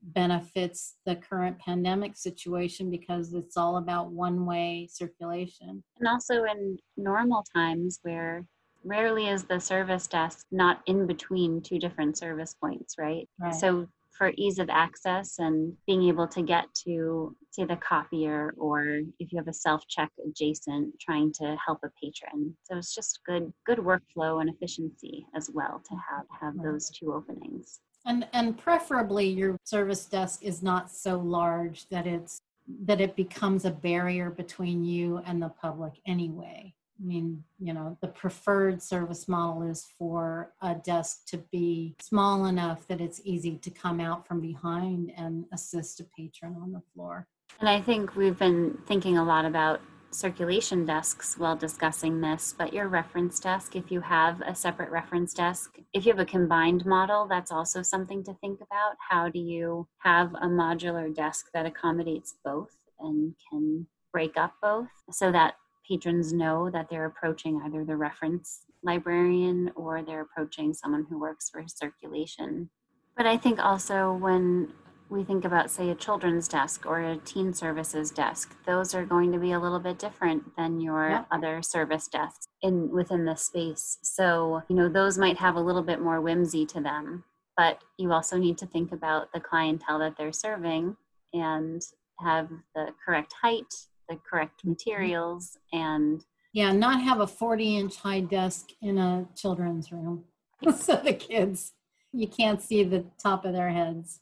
benefits the current pandemic situation, because it's all about one-way circulation. And also in normal times, where rarely is the service desk not in between two different service points, right? So for ease of access and being able to get to, say, the copier, or if you have a self-check adjacent, trying to help a patron. So it's just good workflow and efficiency as well to have those two openings. And preferably your service desk is not so large that it becomes a barrier between you and the public anyway. I mean, you know, the preferred service model is for a desk to be small enough that it's easy to come out from behind and assist a patron on the floor. And I think we've been thinking a lot about circulation desks while discussing this, but your reference desk, if you have a separate reference desk, if you have a combined model, that's also something to think about. How do you have a modular desk that accommodates both and can break up both so that patrons know that they're approaching either the reference librarian or they're approaching someone who works for circulation. But I think also when we think about, say, a children's desk or a teen services desk, those are going to be a little bit different than your other service desks within the space. So, you know, those might have a little bit more whimsy to them, but you also need to think about the clientele that they're serving and have the correct height, the correct materials, and not have a 40-inch high desk in a children's room. So the kids, you can't see the top of their heads.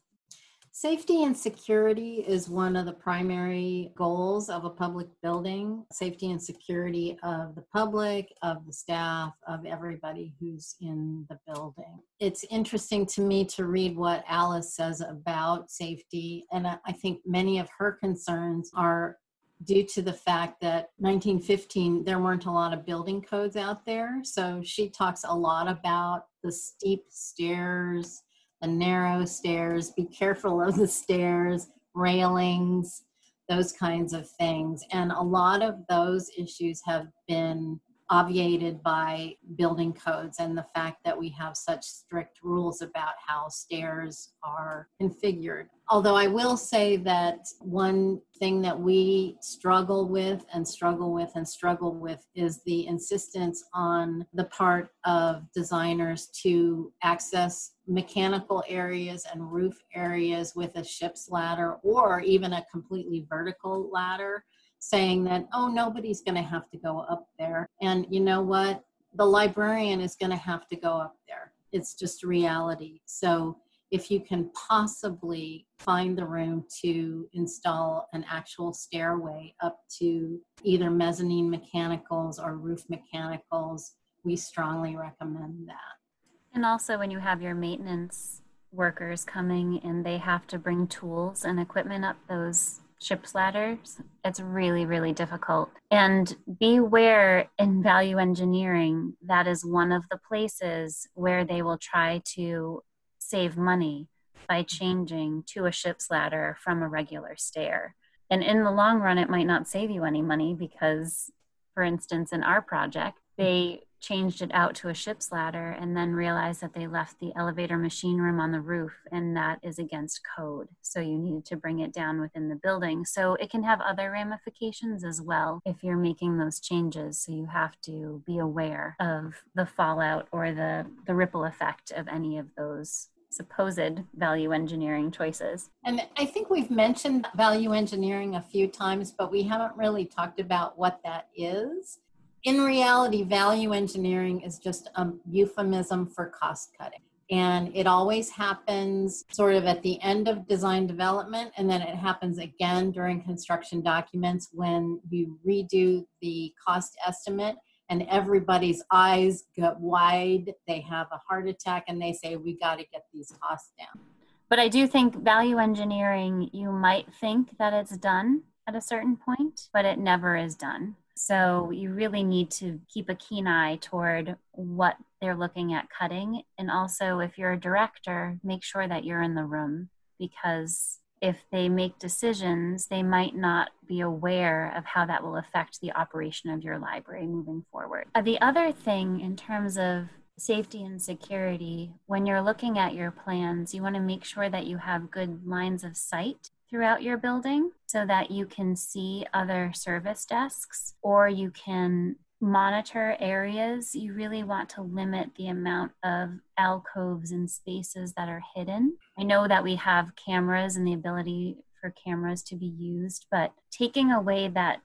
Safety and security is one of the primary goals of a public building. Safety and security of the public, of the staff, of everybody who's in the building. It's interesting to me to read what Alice says about safety, and I think many of her concerns are due to the fact that 1915, there weren't a lot of building codes out there. So she talks a lot about the steep stairs, the narrow stairs, be careful of the stairs, railings, those kinds of things. And a lot of those issues have been obviated by building codes and the fact that we have such strict rules about how stairs are configured. Although I will say that one thing that we struggle with is the insistence on the part of designers to access mechanical areas and roof areas with a ship's ladder or even a completely vertical ladder, saying that, oh, nobody's going to have to go up there. And you know what? The librarian is going to have to go up there. It's just reality. So if you can possibly find the room to install an actual stairway up to either mezzanine mechanicals or roof mechanicals, we strongly recommend that. And also when you have your maintenance workers coming and they have to bring tools and equipment up those ship's ladders, it's really, really difficult. And beware in value engineering, that is one of the places where they will try to save money by changing to a ship's ladder from a regular stair. And in the long run, it might not save you any money because, for instance, in our project, they changed it out to a ship's ladder and then realized that they left the elevator machine room on the roof, and that is against code. So you needed to bring it down within the building. So it can have other ramifications as well if you're making those changes. So you have to be aware of the fallout or the ripple effect of any of those supposed value engineering choices. And I think we've mentioned value engineering a few times, but we haven't really talked about what that is. In reality, value engineering is just a euphemism for cost cutting. And it always happens sort of at the end of design development, and then it happens again during construction documents when you redo the cost estimate and everybody's eyes get wide, they have a heart attack, and they say, we got to get these costs down. But I do think value engineering, you might think that it's done at a certain point, but it never is done. So you really need to keep a keen eye toward what they're looking at cutting. And also, if you're a director, make sure that you're in the room, because if they make decisions, they might not be aware of how that will affect the operation of your library moving forward. The other thing in terms of safety and security, when you're looking at your plans, you want to make sure that you have good lines of sight throughout your building so that you can see other service desks or you can monitor areas. You really want to limit the amount of alcoves and spaces that are hidden. I know that we have cameras and the ability for cameras to be used, but taking away that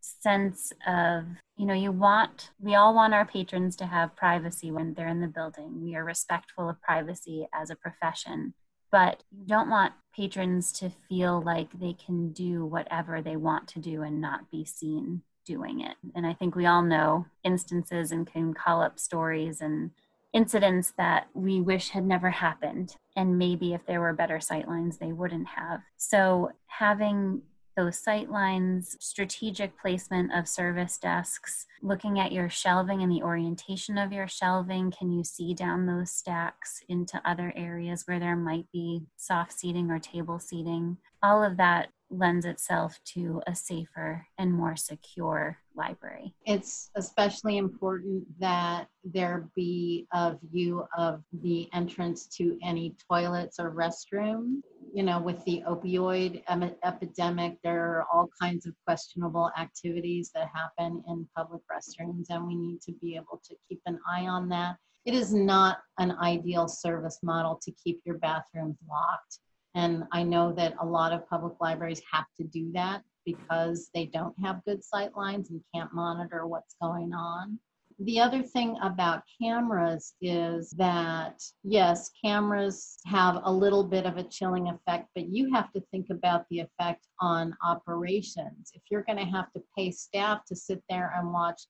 sense of, you know, we all want our patrons to have privacy when they're in the building. We are respectful of privacy as a profession. But you don't want patrons to feel like they can do whatever they want to do and not be seen doing it. And I think we all know instances and can call up stories and incidents that we wish had never happened. And maybe if there were better sightlines, they wouldn't have. So having those sightlines, strategic placement of service desks, looking at your shelving and the orientation of your shelving. Can you see down those stacks into other areas where there might be soft seating or table seating? All of that lends itself to a safer and more secure library. It's especially important that there be a view of the entrance to any toilets or restroom. You know, with the opioid epidemic, there are all kinds of questionable activities that happen in public restrooms, and we need to be able to keep an eye on that. It is not an ideal service model to keep your bathrooms locked. And I know that a lot of public libraries have to do that because they don't have good sight lines and can't monitor what's going on. The other thing about cameras is that, yes, cameras have a little bit of a chilling effect, but you have to think about the effect on operations. If you're going to have to pay staff to sit there and watch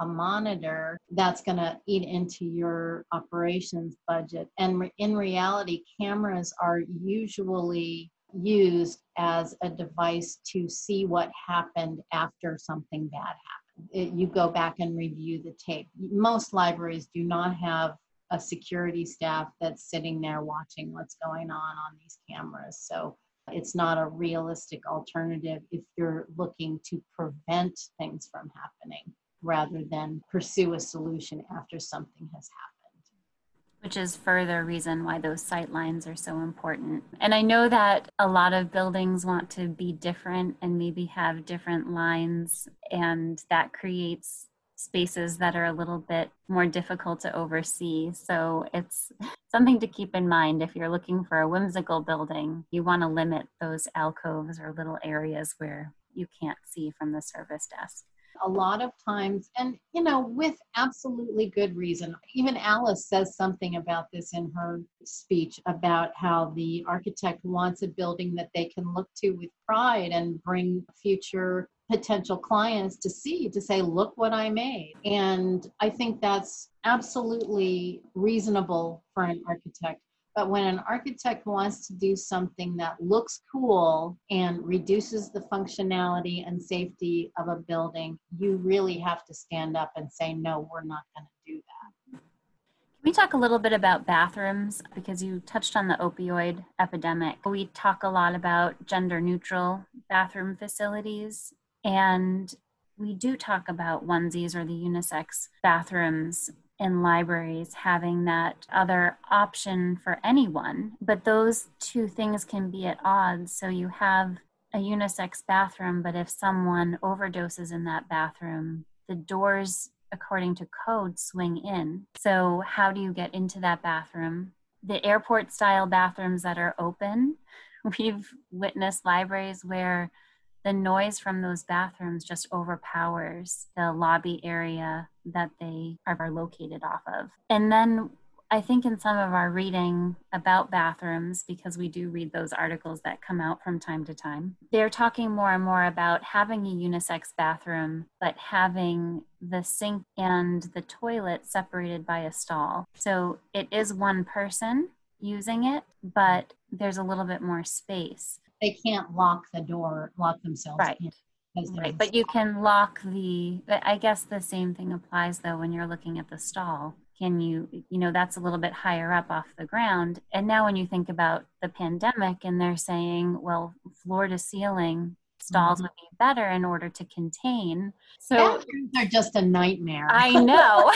a monitor, that's going to eat into your operations budget. And in reality, cameras are usually used as a device to see what happened after something bad happened. You go back and review the tape. Most libraries do not have a security staff that's sitting there watching what's going on these cameras. So it's not a realistic alternative if you're looking to prevent things from happening rather than pursue a solution after something has happened. Which is further reason why those sight lines are so important. And I know that a lot of buildings want to be different and maybe have different lines, and that creates spaces that are a little bit more difficult to oversee. So it's something to keep in mind. If you're looking for a whimsical building, you want to limit those alcoves or little areas where you can't see from the service desk. A lot of times, and you know, with absolutely good reason, even Alice says something about this in her speech about how the architect wants a building that they can look to with pride and bring future potential clients to see, to say, look what I made. And I think that's absolutely reasonable for an architect. But when an architect wants to do something that looks cool and reduces the functionality and safety of a building, you really have to stand up and say, no, we're not going to do that. Can we talk a little bit about bathrooms? Because you touched on the opioid epidemic. We talk a lot about gender neutral bathroom facilities, and we do talk about onesies or the unisex bathrooms in libraries having that other option for anyone. But those two things can be at odds. So you have a unisex bathroom, but if someone overdoses in that bathroom, the doors, according to code, swing in. So how do you get into that bathroom? The airport style bathrooms that are open, we've witnessed libraries where the noise from those bathrooms just overpowers the lobby area that they are located off of. And then I think in some of our reading about bathrooms, because we do read those articles that come out from time to time, they're talking more and more about having a unisex bathroom, but having the sink and the toilet separated by a stall. So it is one person using it, but there's a little bit more space. They can't lock the door, lock themselves in. Right, but you can lock the, I guess the same thing applies though when you're looking at the stall. Can you know, that's a little bit higher up off the ground. And now when you think about the pandemic and they're saying, well, floor to ceiling stalls would be better in order to contain. So bathrooms are just a nightmare. I know.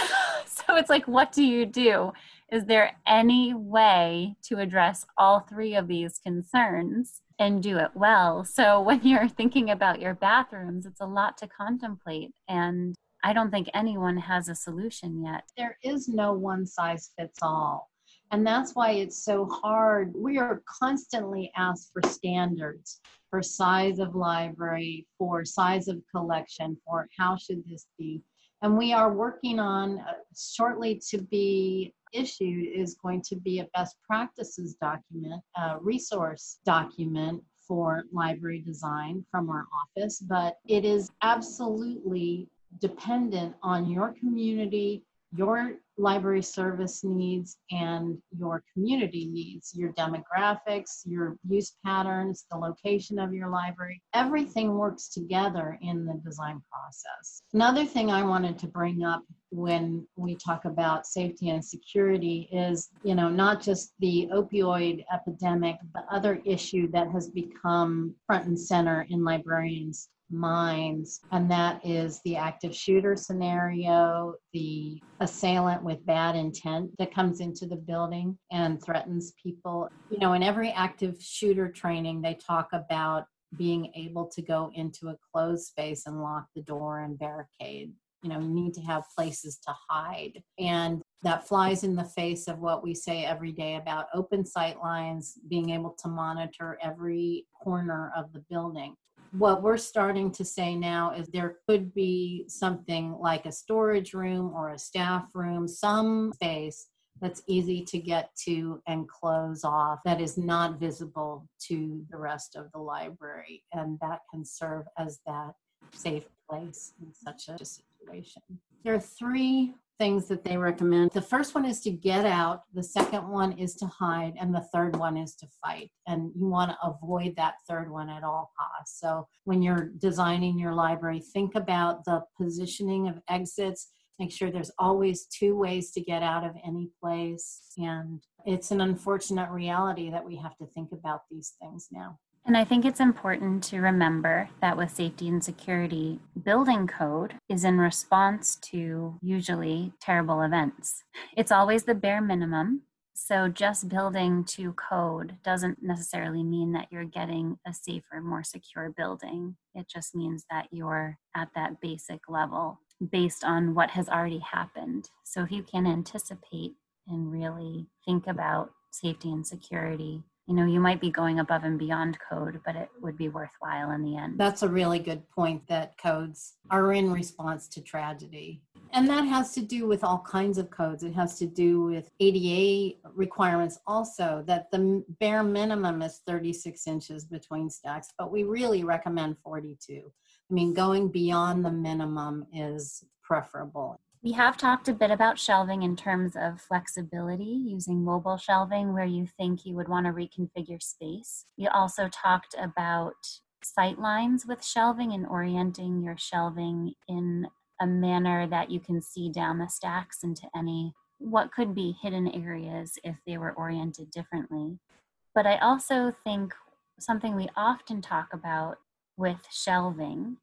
So it's like, what do you do? Is there any way to address all three of these concerns and do it well? So when you're thinking about your bathrooms, it's a lot to contemplate. And I don't think anyone has a solution yet. There is no one size fits all. And that's why it's so hard. We are constantly asked for standards, for size of library, for size of collection, for how should this be? And we are working on shortly to be issued is going to be a best practices document, a resource document for library design from our office, but it is absolutely dependent on your community, your library service needs, and your community needs, your demographics, your use patterns, the location of your library. Everything works together in the design process. Another thing I wanted to bring up when we talk about safety and security is, you know, not just the opioid epidemic, but other issue that has become front and center in librarians' minds, and that is the active shooter scenario, the assailant with bad intent that comes into the building and threatens people. You know, in every active shooter training, they talk about being able to go into a closed space and lock the door and barricade. You know, you need to have places to hide. And that flies in the face of what we say every day about open sight lines, being able to monitor every corner of the building. What we're starting to say now is there could be something like a storage room or a staff room, some space that's easy to get to and close off that is not visible to the rest of the library. And that can serve as that safe place in such a situation. There are three things that they recommend. The first one is to get out, the second one is to hide, and the third one is to fight. And you want to avoid that third one at all costs. So when you're designing your library, think about the positioning of exits. Make sure there's always two ways to get out of any place. And it's an unfortunate reality that we have to think about these things now. And I think it's important to remember that with safety and security, building code is in response to usually terrible events. It's always the bare minimum. So just building to code doesn't necessarily mean that you're getting a safer, more secure building. It just means that you're at that basic level based on what has already happened. So if you can anticipate and really think about safety and security, you know, you might be going above and beyond code, but it would be worthwhile in the end. That's a really good point, that codes are in response to tragedy. And that has to do with all kinds of codes. It has to do with ADA requirements also, that the bare minimum is 36 inches between stacks, but we really recommend 42. I mean, going beyond the minimum is preferable. We have talked a bit about shelving in terms of flexibility, using mobile shelving where you think you would want to reconfigure space. We also talked about sight lines with shelving and orienting your shelving in a manner that you can see down the stacks into any what could be hidden areas if they were oriented differently. But I also think something we often talk about with shelving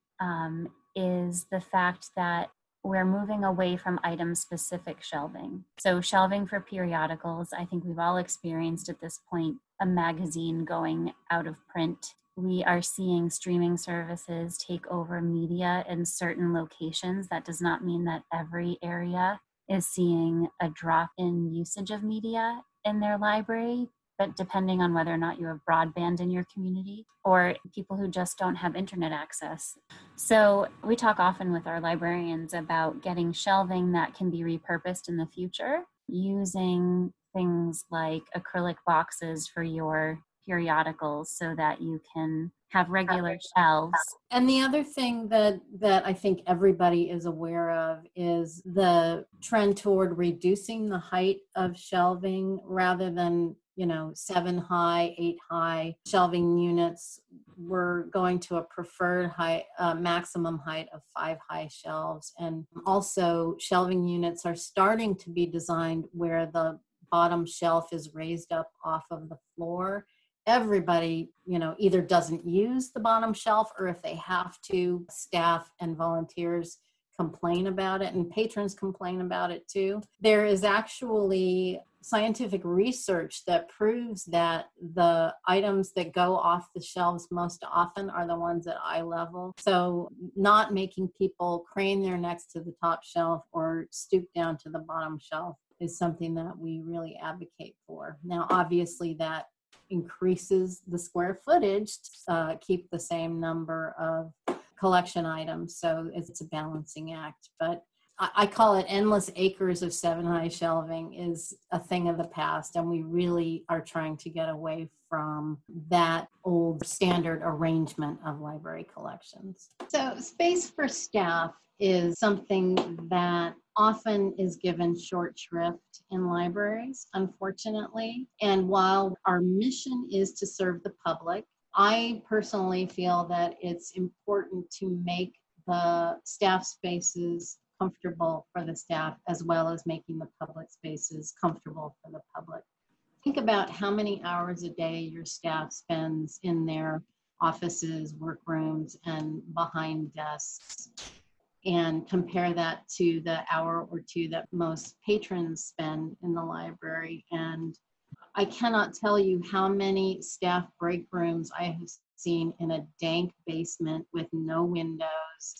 is the fact that we're moving away from item-specific shelving. So shelving for periodicals, I think we've all experienced at this point, a magazine going out of print. We are seeing streaming services take over media in certain locations. That does not mean that every area is seeing a drop in usage of media in their library, but depending on whether or not you have broadband in your community or people who just don't have internet access. So we talk often with our librarians about getting shelving that can be repurposed in the future, using things like acrylic boxes for your periodicals so that you can have regular shelves. And the other thing that I think everybody is aware of is the trend toward reducing the height of shelving rather than, you know, 7-high, 8-high shelving units. We're going to a preferred high, maximum height of 5-high shelves. And also shelving units are starting to be designed where the bottom shelf is raised up off of the floor. Everybody, you know, either doesn't use the bottom shelf, or if they have to, staff and volunteers complain about it, and patrons complain about it too. There is actually scientific research that proves that the items that go off the shelves most often are the ones at eye level. So not making people crane their necks to the top shelf or stoop down to the bottom shelf is something that we really advocate for. Now, obviously that increases the square footage to keep the same number of collection items. So it's a balancing act, but I call it endless acres of 7-high shelving is a thing of the past, and we really are trying to get away from that old standard arrangement of library collections. So space for staff is something that often is given short shrift in libraries, unfortunately. And while our mission is to serve the public, I personally feel that it's important to make the staff spaces comfortable for the staff, as well as making the public spaces comfortable for the public. Think about how many hours a day your staff spends in their offices, workrooms, and behind desks, and compare that to the hour or two that most patrons spend in the library. And I cannot tell you how many staff break rooms I have seen in a dank basement with no windows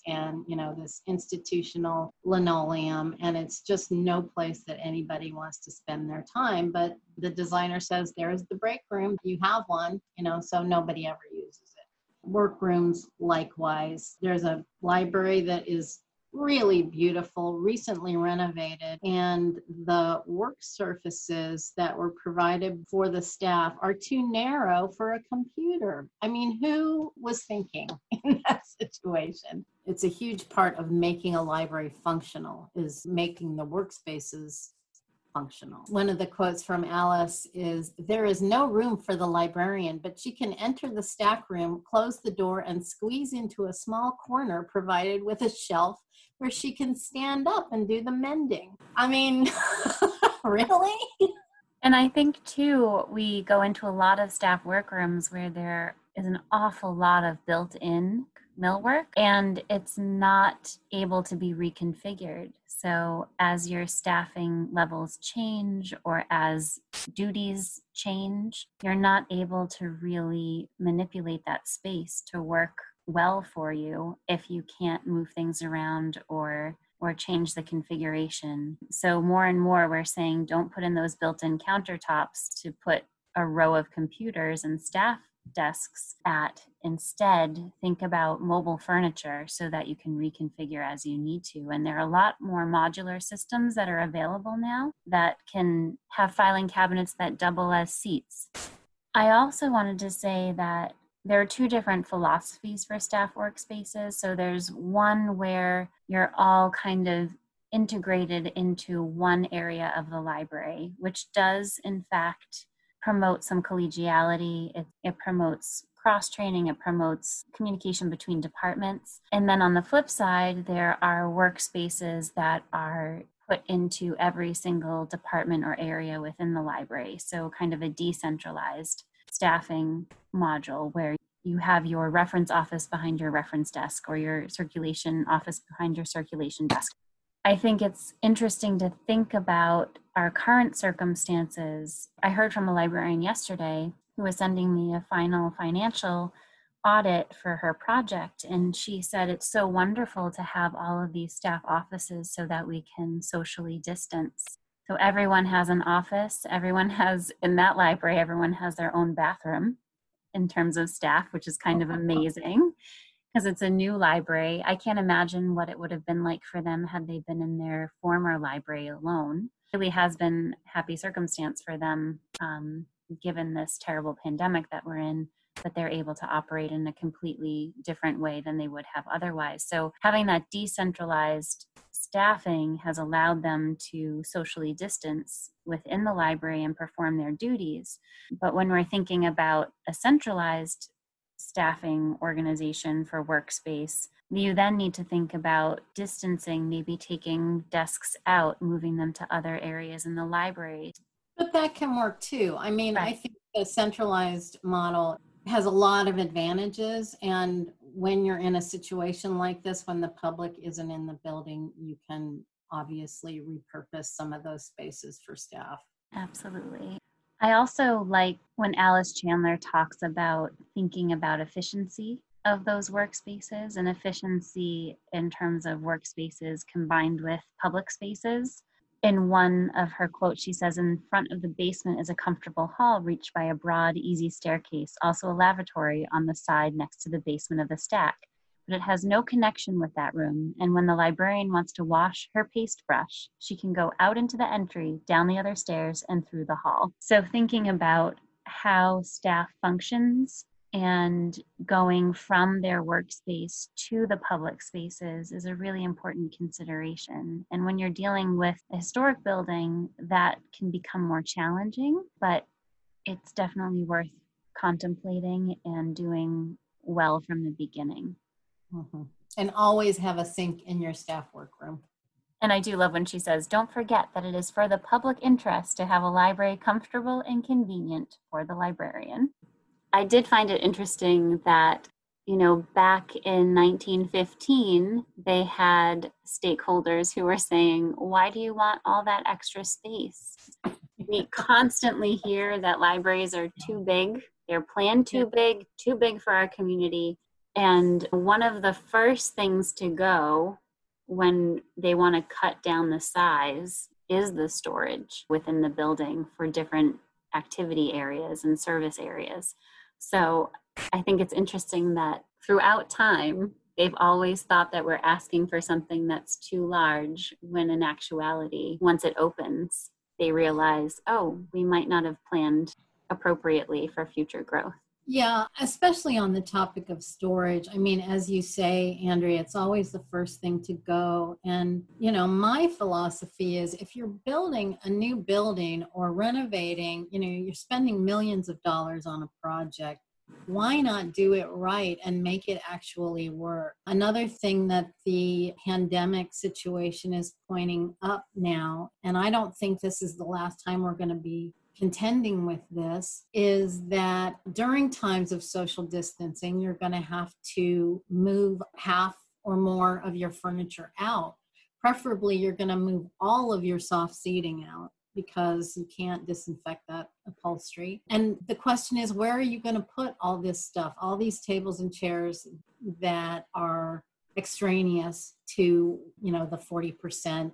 and, you know, this institutional linoleum, and it's just no place that anybody wants to spend their time. But the designer says, there's the break room, you have one, you know, so nobody ever uses it. Workrooms, likewise. There's a library that is really beautiful, recently renovated, and the work surfaces that were provided for the staff are too narrow for a computer. I mean, who was thinking in that situation? It's a huge part of making a library functional, is making the workspaces functional. One of the quotes from Alice is, "There is no room for the librarian, but she can enter the stack room, close the door, and squeeze into a small corner provided with a shelf where she can stand up and do the mending." I mean, really? And I think, too, we go into a lot of staff workrooms where there is an awful lot of built-in millwork, and it's not able to be reconfigured. So as your staffing levels change or as duties change, you're not able to really manipulate that space to work well for you if you can't move things around or change the configuration. So more and more we're saying, don't put in those built-in countertops to put a row of computers and staff desks at. Instead, think about mobile furniture so that you can reconfigure as you need to. And there are a lot more modular systems that are available now that can have filing cabinets that double as seats. I also wanted to say that there are two different philosophies for staff workspaces. So there's one where you're all kind of integrated into one area of the library, which does, in fact, promote some collegiality. It promotes cross-training, it promotes communication between departments. And then on the flip side, there are workspaces that are put into every single department or area within the library. So kind of a decentralized staffing module where you have your reference office behind your reference desk or your circulation office behind your circulation desk. I think it's interesting to think about our current circumstances. I heard from a librarian yesterday who was sending me a final financial audit for her project, and she said it's so wonderful to have all of these staff offices so that we can socially distance. So everyone has an office, everyone has, in that library, everyone has their own bathroom in terms of staff, which is kind of amazing. Because it's a new library, I can't imagine what it would have been like for them had they been in their former library alone. It really has been a happy circumstance for them, given this terrible pandemic that we're in, that they're able to operate in a completely different way than they would have otherwise. So having that decentralized staffing has allowed them to socially distance within the library and perform their duties. But when we're thinking about a centralized staffing organization for workspace, you then need to think about distancing, maybe taking desks out, moving them to other areas in the library. But that can work too. I mean, right. I think the centralized model has a lot of advantages. And when you're in a situation like this, when the public isn't in the building, you can obviously repurpose some of those spaces for staff. Absolutely. I also like when Alice Chandler talks about thinking about efficiency of those workspaces, and efficiency in terms of workspaces combined with public spaces. In one of her quotes, she says, "In front of the basement is a comfortable hall reached by a broad, easy staircase, also a lavatory on the side next to the basement of the stack. But it has no connection with that room, and when the librarian wants to wash her paste brush, she can go out into the entry, down the other stairs, and through the hall." So thinking about how staff functions and going from their workspace to the public spaces is a really important consideration. And when you're dealing with a historic building, that can become more challenging, but it's definitely worth contemplating and doing well from the beginning. Mm-hmm. And always have a sink in your staff workroom. And I do love when she says, don't forget that it is for the public interest to have a library comfortable and convenient for the librarian. I did find it interesting that, you know, back in 1915, they had stakeholders who were saying, why do you want all that extra space? We constantly hear that libraries are too big. They're planned too big for our community. And one of the first things to go when they want to cut down the size is the storage within the building for different activity areas and service areas. So I think it's interesting that throughout time, they've always thought that we're asking for something that's too large, when in actuality, once it opens, they realize, oh, we might not have planned appropriately for future growth. Yeah, especially on the topic of storage. I mean, as you say, Andrea, it's always the first thing to go. And, you know, my philosophy is if you're building a new building or renovating, you know, you're spending millions of dollars on a project. Why not do it right and make it actually work? Another thing that the pandemic situation is pointing up now, and I don't think this is the last time we're going to be contending with this, is that during times of social distancing, you're going to have to move half or more of your furniture out. Preferably, you're going to move all of your soft seating out, because you can't disinfect that upholstery. And the question is, where are you going to put all this stuff, all these tables and chairs that are extraneous to, you know, the 40%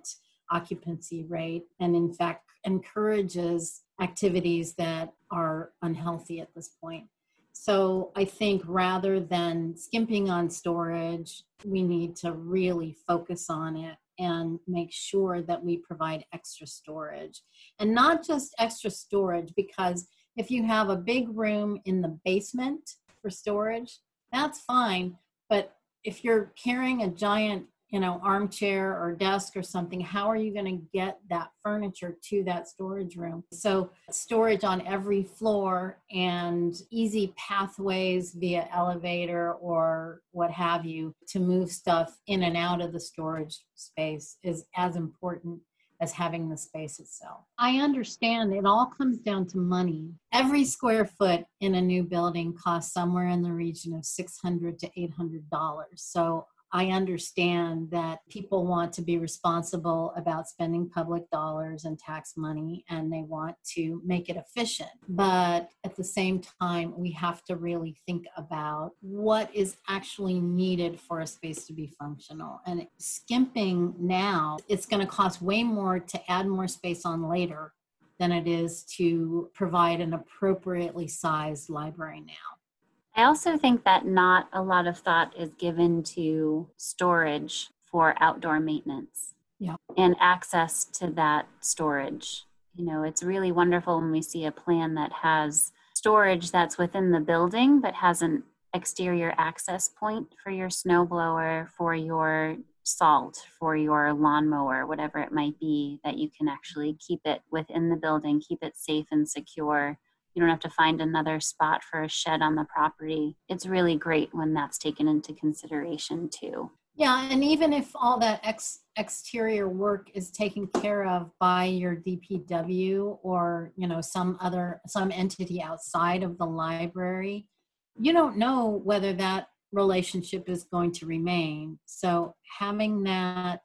occupancy rate, and in fact encourages activities that are unhealthy at this point. So I think rather than skimping on storage, we need to really focus on it and make sure that we provide extra storage. And not just extra storage, because if you have a big room in the basement for storage, that's fine. But if you're carrying a giant, you know, armchair or desk or something, how are you going to get that furniture to that storage room? So storage on every floor and easy pathways via elevator or what have you to move stuff in and out of the storage space is as important as having the space itself. I understand it all comes down to money. Every square foot in a new building costs somewhere in the region of $600 to $800. So I understand that people want to be responsible about spending public dollars and tax money, and they want to make it efficient. But at the same time, we have to really think about what is actually needed for a space to be functional. And skimping now, it's going to cost way more to add more space on later than it is to provide an appropriately sized library now. I also think that not a lot of thought is given to storage for outdoor maintenance and access to that storage. You know, it's really wonderful when we see a plan that has storage that's within the building, but has an exterior access point for your snowblower, for your salt, for your lawnmower, whatever it might be, that you can actually keep it within the building, keep it safe and secure. You don't have to find another spot for a shed on the property. It's really great when that's taken into consideration too. Yeah, and even if all that exterior work is taken care of by your DPW or, you know, some entity outside of the library, you don't know whether that relationship is going to remain. So having that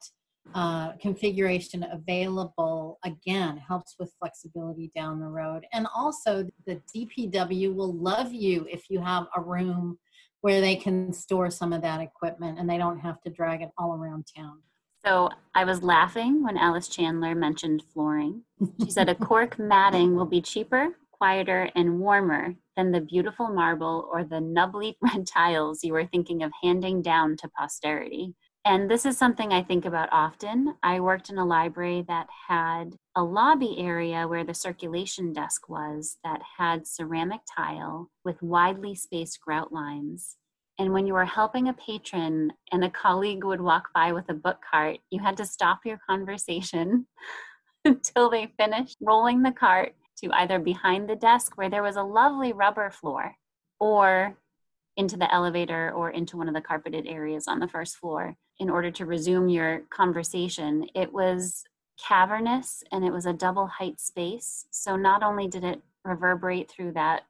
configuration available again helps with flexibility down the road. And also the DPW will love you if you have a room where they can store some of that equipment and they don't have to drag it all around town. So I was laughing when Alice Chandler mentioned flooring. She said a cork matting will be cheaper, quieter, and warmer than the beautiful marble or the nubbly red tiles you were thinking of handing down to posterity. And this is something I think about often. I worked in a library that had a lobby area where the circulation desk was that had ceramic tile with widely spaced grout lines. And when you were helping a patron and a colleague would walk by with a book cart, you had to stop your conversation until they finished rolling the cart to either behind the desk where there was a lovely rubber floor, or into the elevator or into one of the carpeted areas on the first floor. in order to resume your conversation. It was cavernous and it was a double height space. So not only did it reverberate through that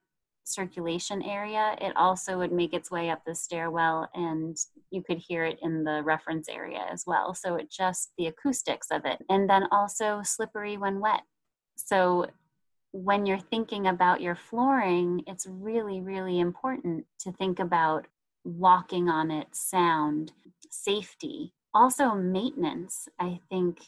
circulation area, it also would make its way up the stairwell and you could hear it in the reference area as well. So it just, the acoustics of it. And then also slippery when wet. So when you're thinking about your flooring, it's really, really important to think about walking on it, sound, safety. Also maintenance, I think,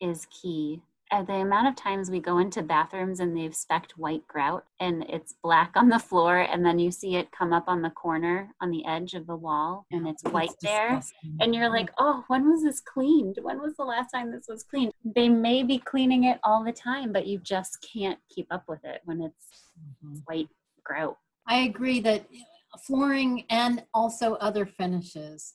is key. The amount of times we go into bathrooms and they've specked white grout and it's black on the floor and then you see it come up on the corner on the edge of the wall and it's white there. And you're like, oh, when was this cleaned? When was the last time this was cleaned? They may be cleaning it all the time, but you just can't keep up with it when it's white grout. I agree that flooring and also other finishes,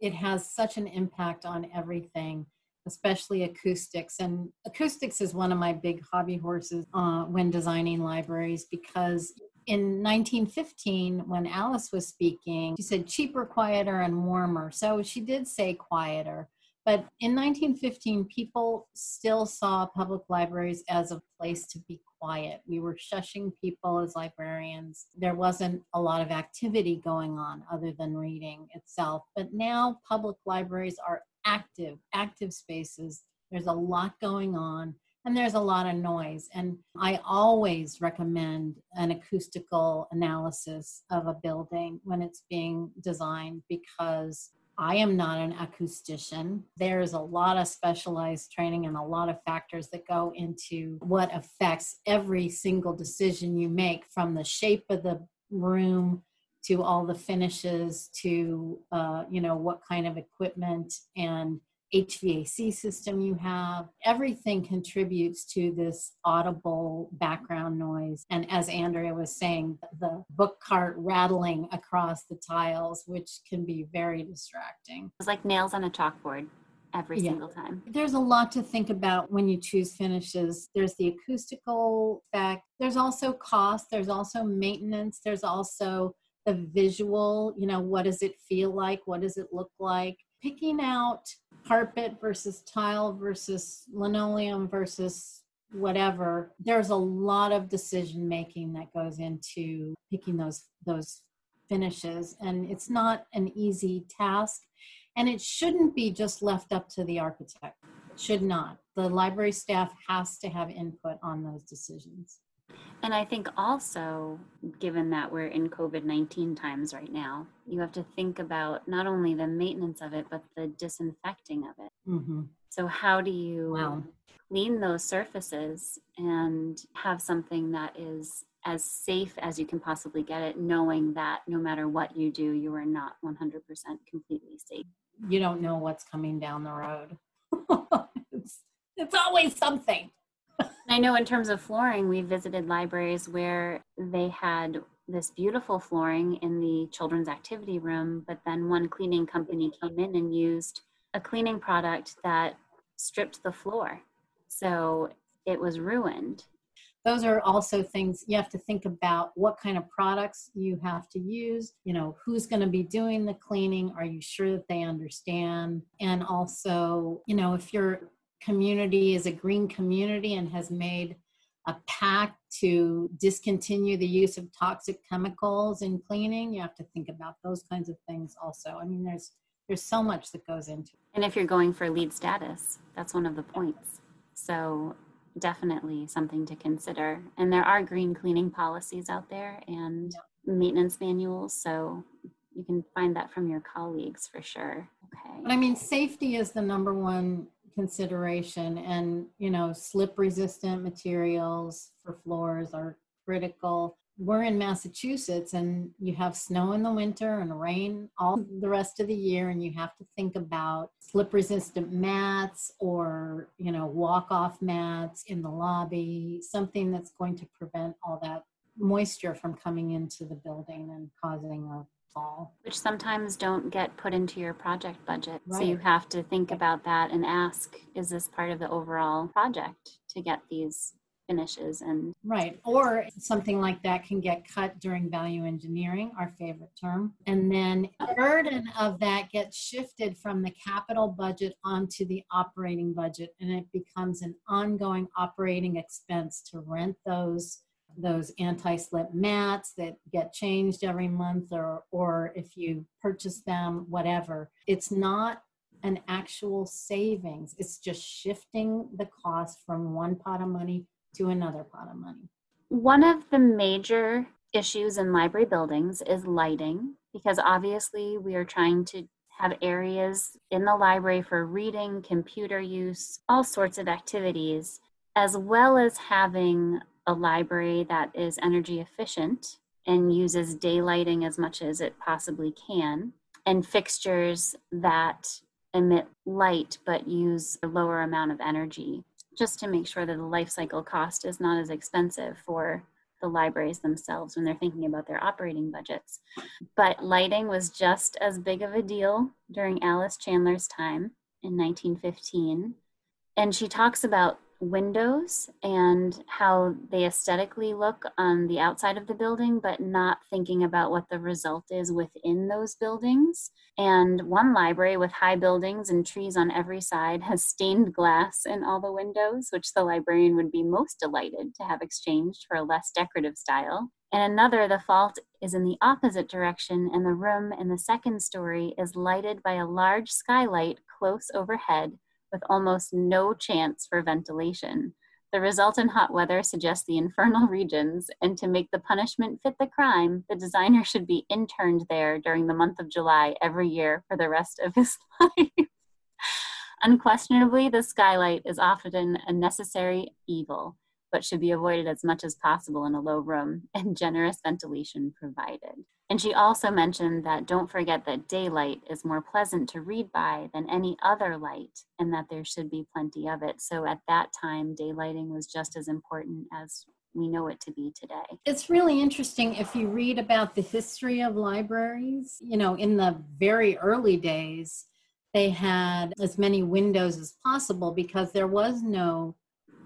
it has such an impact on everything, especially acoustics. And acoustics is one of my big hobby horses when designing libraries, because in 1915, when Alice was speaking, she said cheaper, quieter, and warmer. So she did say quieter. But in 1915, people still saw public libraries as a place to be quiet. We were shushing people as librarians. There wasn't a lot of activity going on other than reading itself. But now public libraries are active spaces. There's a lot going on and there's a lot of noise. And I always recommend an acoustical analysis of a building when it's being designed, because I am not an acoustician. There's a lot of specialized training and a lot of factors that go into what affects every single decision you make, from the shape of the room to all the finishes, to what kind of equipment and HVAC system you have. Everything contributes to this audible background noise. And as Andrea was saying, the book cart rattling across the tiles, which can be very distracting. It's like nails on a chalkboard every single time. There's a lot to think about when you choose finishes. There's the acoustical effect. There's also cost. There's also maintenance. There's also the visual, what does it feel like? What does it look like? Picking out carpet versus tile versus linoleum versus whatever. There's a lot of decision making that goes into picking those finishes. And it's not an easy task. And it shouldn't be just left up to the architect. It should not. The library staff has to have input on those decisions. And I think also, given that we're in COVID-19 times right now, you have to think about not only the maintenance of it, but the disinfecting of it. Mm-hmm. So how do you clean those surfaces and have something that is as safe as you can possibly get it, knowing that no matter what you do, you are not 100% completely safe. You don't know what's coming down the road. It's always something. I know in terms of flooring, we visited libraries where they had this beautiful flooring in the children's activity room, but then one cleaning company came in and used a cleaning product that stripped the floor. So it was ruined. Those are also things you have to think about, what kind of products you have to use, who's going to be doing the cleaning. Are you sure that they understand? And also, if your community is a green community and has made a pact to discontinue the use of toxic chemicals in cleaning, you have to think about those kinds of things also. I mean, there's so much that goes into it. And if you're going for LEED status, that's one of the points. So definitely something to consider. And there are green cleaning policies out there and maintenance manuals. So you can find that from your colleagues for sure. Okay. But I mean, safety is the number one consideration, and slip resistant materials for floors are critical. We're in Massachusetts and you have snow in the winter and rain all the rest of the year, and you have to think about slip resistant mats or walk off mats in the lobby, something that's going to prevent all that moisture from coming into the building and causing a fall. Which sometimes don't get put into your project budget. Right. So you have to think about that and ask, is this part of the overall project to get these finishes and right, or something like that can get cut during value engineering, our favorite term, and then the burden of that gets shifted from the capital budget onto the operating budget, and it becomes an ongoing operating expense to rent those anti-slip mats that get changed every month, or if you purchase them, whatever. It's not an actual savings. It's just shifting the cost from one pot of money to another pot of money. One of the major issues in library buildings is lighting, because obviously we are trying to have areas in the library for reading, computer use, all sorts of activities, as well as having a library that is energy efficient and uses daylighting as much as it possibly can, and fixtures that emit light but use a lower amount of energy, just to make sure that the life cycle cost is not as expensive for the libraries themselves when they're thinking about their operating budgets. But lighting was just as big of a deal during Alice Chandler's time in 1915. And she talks about windows and how they aesthetically look on the outside of the building, but not thinking about what the result is within those buildings. And one library with high buildings and trees on every side has stained glass in all the windows, which the librarian would be most delighted to have exchanged for a less decorative style. And another, the fault is in the opposite direction, and the room in the second story is lighted by a large skylight close overhead, with almost no chance for ventilation. The result in hot weather suggests the infernal regions, and to make the punishment fit the crime, the designer should be interned there during the month of July every year for the rest of his life. Unquestionably, the skylight is often a necessary evil, but should be avoided as much as possible in a low room, and generous ventilation provided. And she also mentioned that don't forget that daylight is more pleasant to read by than any other light, and that there should be plenty of it. So at that time, daylighting was just as important as we know it to be today. It's really interesting if you read about the history of libraries. You know, in the very early days, they had as many windows as possible because there was no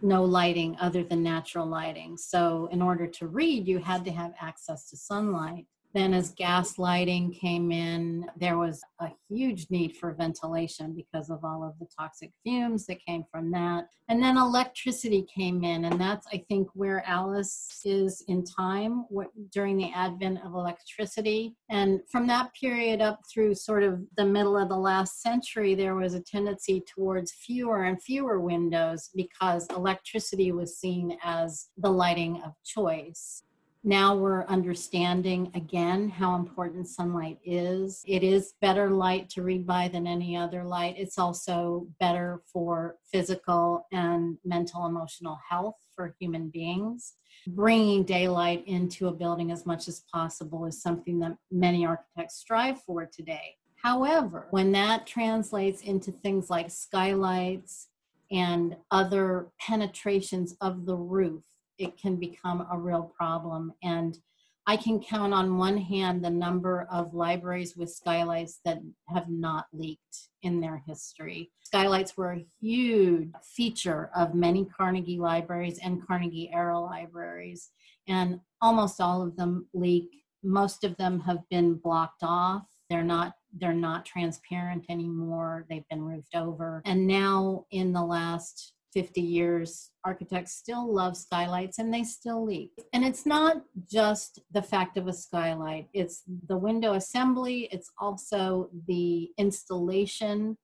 lighting other than natural lighting. So in order to read, you had to have access to sunlight. Then as gas lighting came in, there was a huge need for ventilation because of all of the toxic fumes that came from that. And then electricity came in, and that's, I think, where Alice is in time during the advent of electricity. And from that period up through sort of the middle of the last century, there was a tendency towards fewer and fewer windows because electricity was seen as the lighting of choice. Now we're understanding again how important sunlight is. It is better light to read by than any other light. It's also better for physical and mental, emotional health for human beings. Bringing daylight into a building as much as possible is something that many architects strive for today. However, when that translates into things like skylights and other penetrations of the roof, it can become a real problem. And I can count on one hand the number of libraries with skylights that have not leaked in their history. Skylights were a huge feature of many Carnegie libraries and Carnegie era libraries, and almost all of them leak. Most of them have been blocked off. They're not transparent anymore. They've been roofed over. And now in the last 50 years, architects still love skylights and they still leak. And it's not just the fact of a skylight, it's the window assembly, it's also the installation,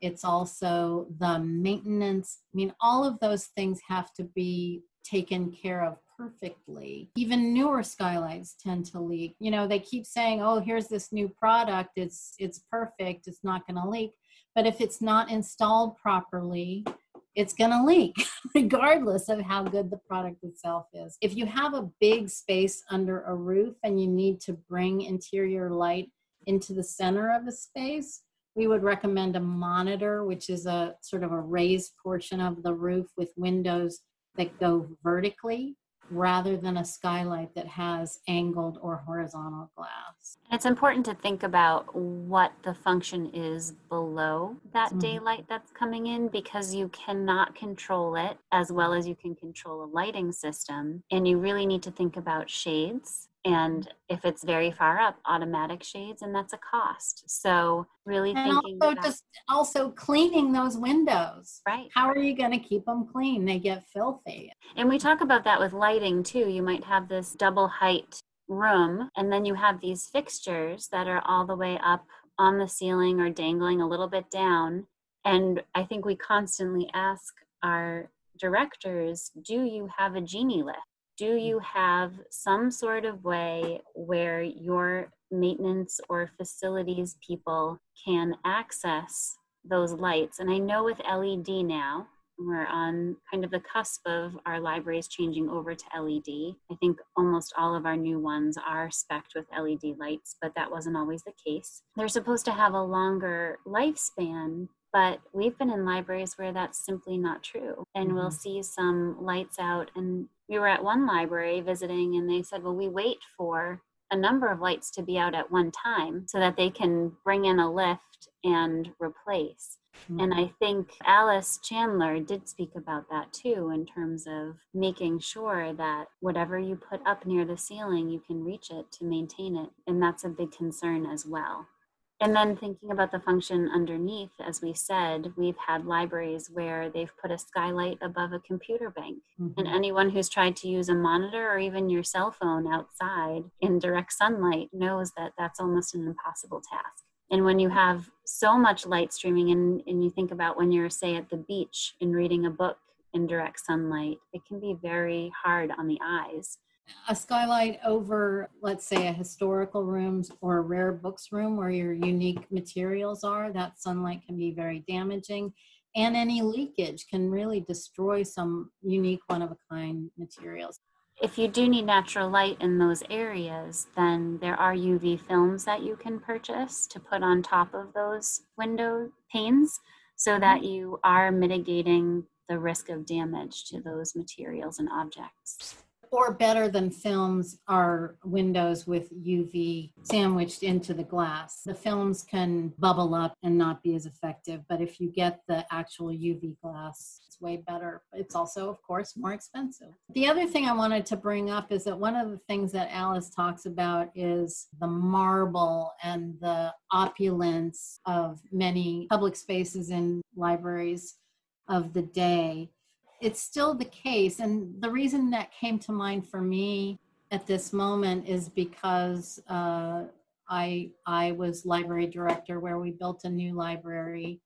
it's also the maintenance. I mean, all of those things have to be taken care of perfectly. Even newer skylights tend to leak. You know, they keep saying, oh, here's this new product, it's perfect, it's not gonna leak. But if it's not installed properly, it's going to leak, regardless of how good the product itself is. If you have a big space under a roof and you need to bring interior light into the center of a space, we would recommend a monitor, which is a sort of a raised portion of the roof with windows that go vertically rather than a skylight that has angled or horizontal glass. It's important to think about what the function is below that daylight that's coming in, because you cannot control it as well as you can control a lighting system. And you really need to think about shades. And if it's very far up, automatic shades, and that's a cost. So really thinking about... And also cleaning those windows. Right. How are you going to keep them clean? They get filthy. And we talk about that with lighting too. You might have this double height room, and then you have these fixtures that are all the way up on the ceiling or dangling a little bit down. And I think we constantly ask our directors, do you have a genie lift? Do you have some sort of way where your maintenance or facilities people can access those lights? And I know with LED now, we're on kind of the cusp of our libraries changing over to LED. I think almost all of our new ones are specced with LED lights, but that wasn't always the case. They're supposed to have a longer lifespan, but we've been in libraries where that's simply not true. And we'll see some lights out. And we were at one library visiting, and they said, well, we wait for a number of lights to be out at one time so that they can bring in a lift and replace. And I think Alice Chandler did speak about that too, in terms of making sure that whatever you put up near the ceiling, you can reach it to maintain it. And that's a big concern as well. And then thinking about the function underneath, as we said, we've had libraries where they've put a skylight above a computer bank. And anyone who's tried to use a monitor or even your cell phone outside in direct sunlight knows that that's almost an impossible task. And when you have so much light streaming in, and you think about when you're, say, at the beach and reading a book in direct sunlight, it can be very hard on the eyes. A skylight over, let's say, a historical rooms or a rare books room where your unique materials are, that sunlight can be very damaging. And any leakage can really destroy some unique one-of-a-kind materials. If you do need natural light in those areas, then there are UV films that you can purchase to put on top of those window panes so that you are mitigating the risk of damage to those materials and objects. Or better than films are windows with UV sandwiched into the glass. The films can bubble up and not be as effective, but if you get the actual UV glass, it's way better. It's also, of course, more expensive. The other thing I wanted to bring up is that one of the things that Alice talks about is the marble and the opulence of many public spaces in libraries of the day. It's still the case. And the reason that came to mind for me at this moment is because I was library director where we built a new library.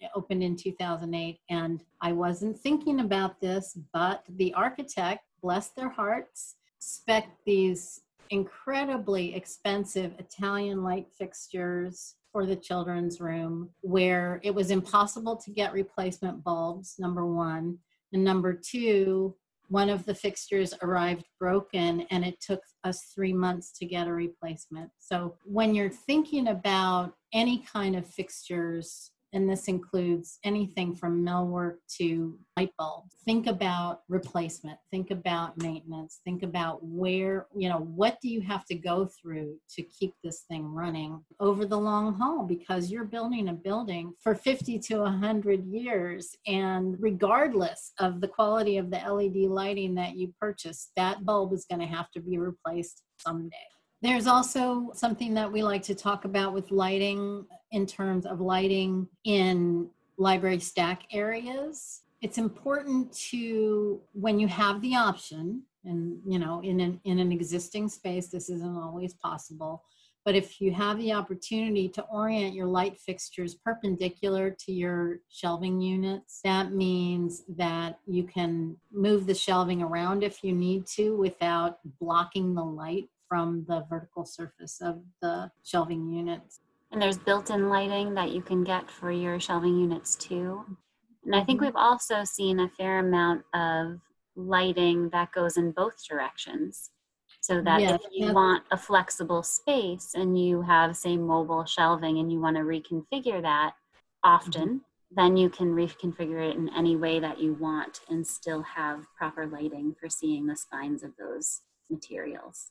It opened in 2008. And I wasn't thinking about this, but the architect, bless their hearts, spec'd these incredibly expensive Italian light fixtures for the children's room, where it was impossible to get replacement bulbs, number one. And number two, one of the fixtures arrived broken, and it took us 3 months to get a replacement. So when you're thinking about any kind of fixtures, and this includes anything from millwork to light bulbs, think about replacement, think about maintenance, think about where, you know, what do you have to go through to keep this thing running over the long haul? Because you're building a building for 50 to 100 years, and regardless of the quality of the LED lighting that you purchase, that bulb is going to have to be replaced someday. There's also something that we like to talk about with lighting in terms of lighting in library stack areas. It's important to, when you have the option, and you know, in an existing space, this isn't always possible, but if you have the opportunity to orient your light fixtures perpendicular to your shelving units, that means that you can move the shelving around if you need to without blocking the light from the vertical surface of the shelving units. And there's built-in lighting that you can get for your shelving units too. And I think we've also seen a fair amount of lighting that goes in both directions. So that if you want a flexible space and you have, say, mobile shelving and you want to reconfigure that often, then you can reconfigure it in any way that you want and still have proper lighting for seeing the spines of those materials.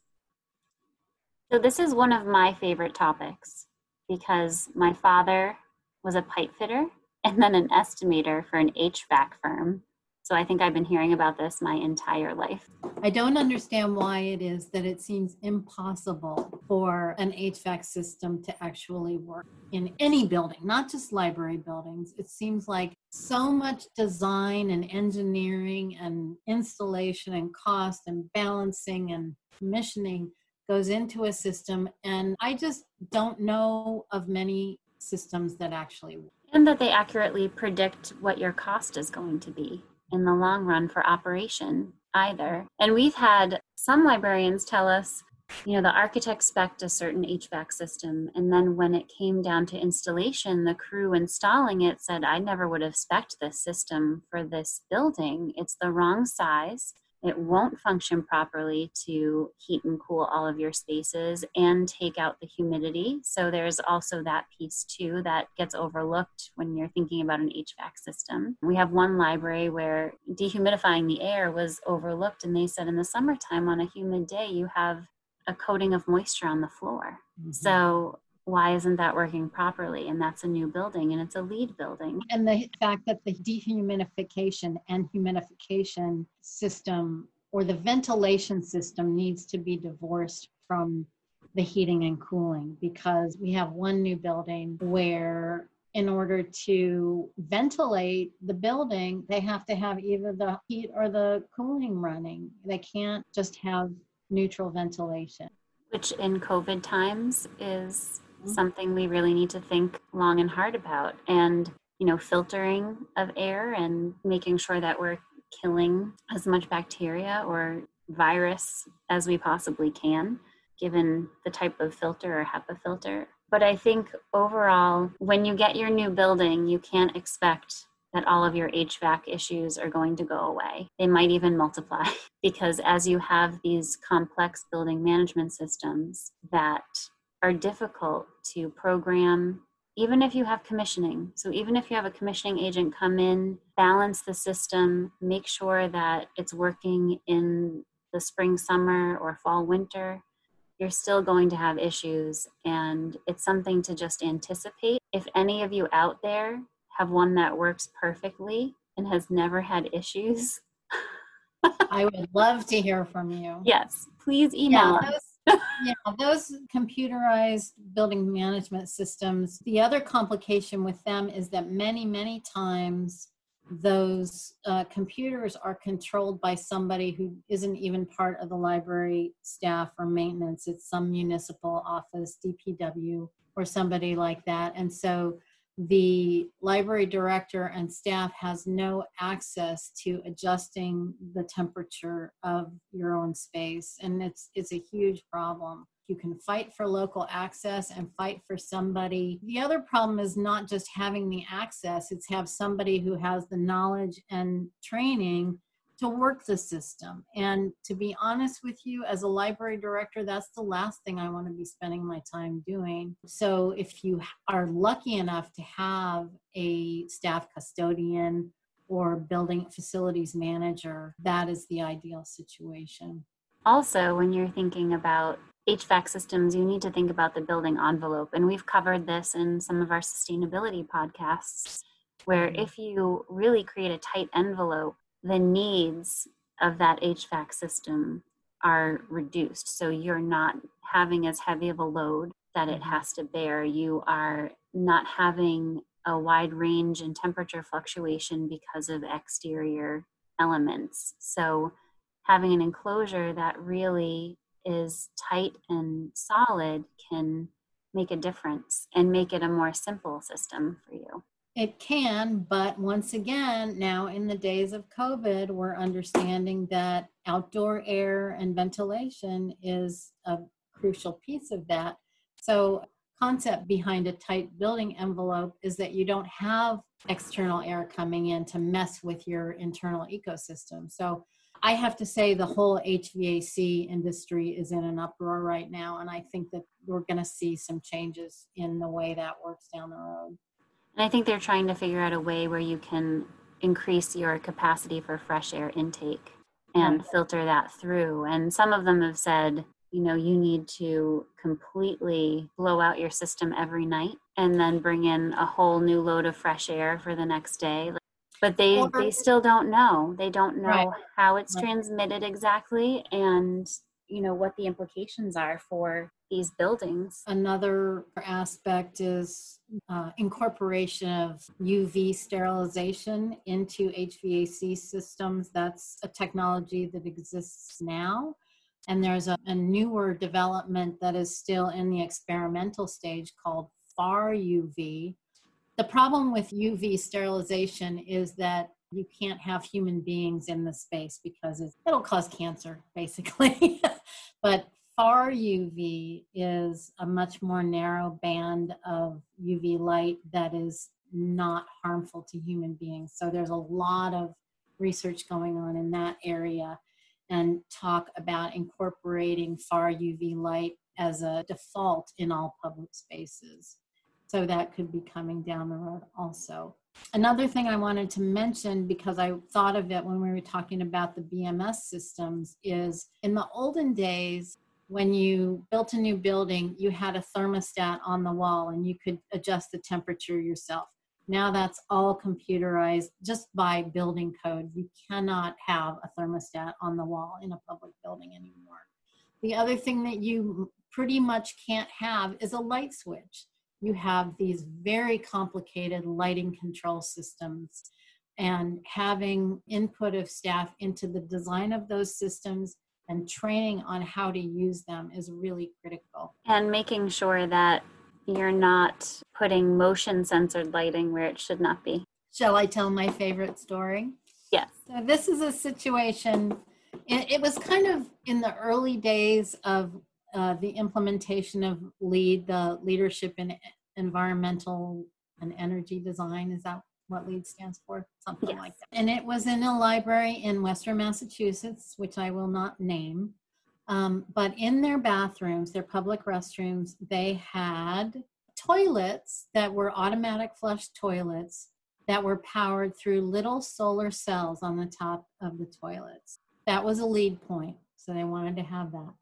So this is one of my favorite topics because my father was a pipe fitter and then an estimator for an HVAC firm. So I think I've been hearing about this my entire life. I don't understand why it is that it seems impossible for an HVAC system to actually work in any building, not just library buildings. It seems like so much design and engineering and installation and cost and balancing and commissioning goes into a system. And I just don't know of many systems that actually work. And that they accurately predict what your cost is going to be in the long run for operation either. And we've had some librarians tell us, you know, the architects spec'd a certain HVAC system. And then when it came down to installation, the crew installing it said, I never would have spec'd this system for this building. It's the wrong size. It won't function properly to heat and cool all of your spaces and take out the humidity. So there's also that piece too that gets overlooked when you're thinking about an HVAC system. We have one library where dehumidifying the air was overlooked, and they said in the summertime on a humid day, you have a coating of moisture on the floor. Mm-hmm. So why isn't that working properly? And that's a new building and it's a LEED building. And the fact that the dehumidification and humidification system or the ventilation system needs to be divorced from the heating and cooling, because we have one new building where in order to ventilate the building, they have to have either the heat or the cooling running. They can't just have neutral ventilation. Which in COVID times is something we really need to think long and hard about, and you know, filtering of air and making sure that we're killing as much bacteria or virus as we possibly can, given the type of filter or HEPA filter. But I think overall, when you get your new building, you can't expect that all of your HVAC issues are going to go away. They might even multiply because as you have these complex building management systems that are difficult to program, even if you have commissioning. So even if you have a commissioning agent come in, balance the system, make sure that it's working in the spring, summer, or fall, winter, you're still going to have issues. And it's something to just anticipate. If any of you out there have one that works perfectly and has never had issues, I would love to hear from you. Yes, please email us. Those computerized building management systems, the other complication with them is that many times those computers are controlled by somebody who isn't even part of the library staff or maintenance. It's some municipal office, DPW, or somebody like that. And so the library director and staff has no access to adjusting the temperature of your own space. And it's a huge problem. You can fight for local access and fight for somebody. The other problem is not just having the access, it's have somebody who has the knowledge and training to work the system. And to be honest with you, as a library director, that's the last thing I want to be spending my time doing. So if you are lucky enough to have a staff custodian or building facilities manager, that is the ideal situation. Also, when you're thinking about HVAC systems, you need to think about the building envelope. And we've covered this in some of our sustainability podcasts, where if you really create a tight envelope, the needs of that HVAC system are reduced. So you're not having as heavy of a load that it has to bear. You are not having a wide range in temperature fluctuation because of exterior elements. So having an enclosure that really is tight and solid can make a difference and make it a more simple system for you. It can, but once again, now in the days of COVID, we're understanding that outdoor air and ventilation is a crucial piece of that. So concept behind a tight building envelope is that you don't have external air coming in to mess with your internal ecosystem. So I have to say the whole HVAC industry is in an uproar right now, and I think that we're going to see some changes in the way that works down the road. And I think they're trying to figure out a way where you can increase your capacity for fresh air intake and filter that through. And some of them have said, you know, you need to completely blow out your system every night and then bring in a whole new load of fresh air for the next day. But they still don't know. They don't know how it's transmitted exactly and, you know, what the implications are for these buildings. Another aspect is incorporation of UV sterilization into HVAC systems. That's a technology that exists now. And there's a newer development that is still in the experimental stage called FAR UV. The problem with UV sterilization is that you can't have human beings in the space because it'll cause cancer, basically. But FAR UV is a much more narrow band of UV light that is not harmful to human beings. So there's a lot of research going on in that area and talk about incorporating FAR UV light as a default in all public spaces. So that could be coming down the road also. Another thing I wanted to mention, because I thought of it when we were talking about the BMS systems, is in the olden days, when you built a new building, you had a thermostat on the wall and you could adjust the temperature yourself. Now that's all computerized just by building code. You cannot have a thermostat on the wall in a public building anymore. The other thing that you pretty much can't have is a light switch. You have these very complicated lighting control systems, and having input of staff into the design of those systems and training on how to use them is really critical. And making sure that you're not putting motion censored lighting where it should not be. Shall I tell my favorite story? Yes. So this is a situation, it was kind of in the early days of the implementation of LEED, the Leadership in Environmental and Energy Design. Is that what LEED stands for? Something yes. like that. And it was in a library in Western Massachusetts, which I will not name. But in their bathrooms, their public restrooms, they had toilets that were automatic flush toilets that were powered through little solar cells on the top of the toilets. That was a LEED point, so they wanted to have that.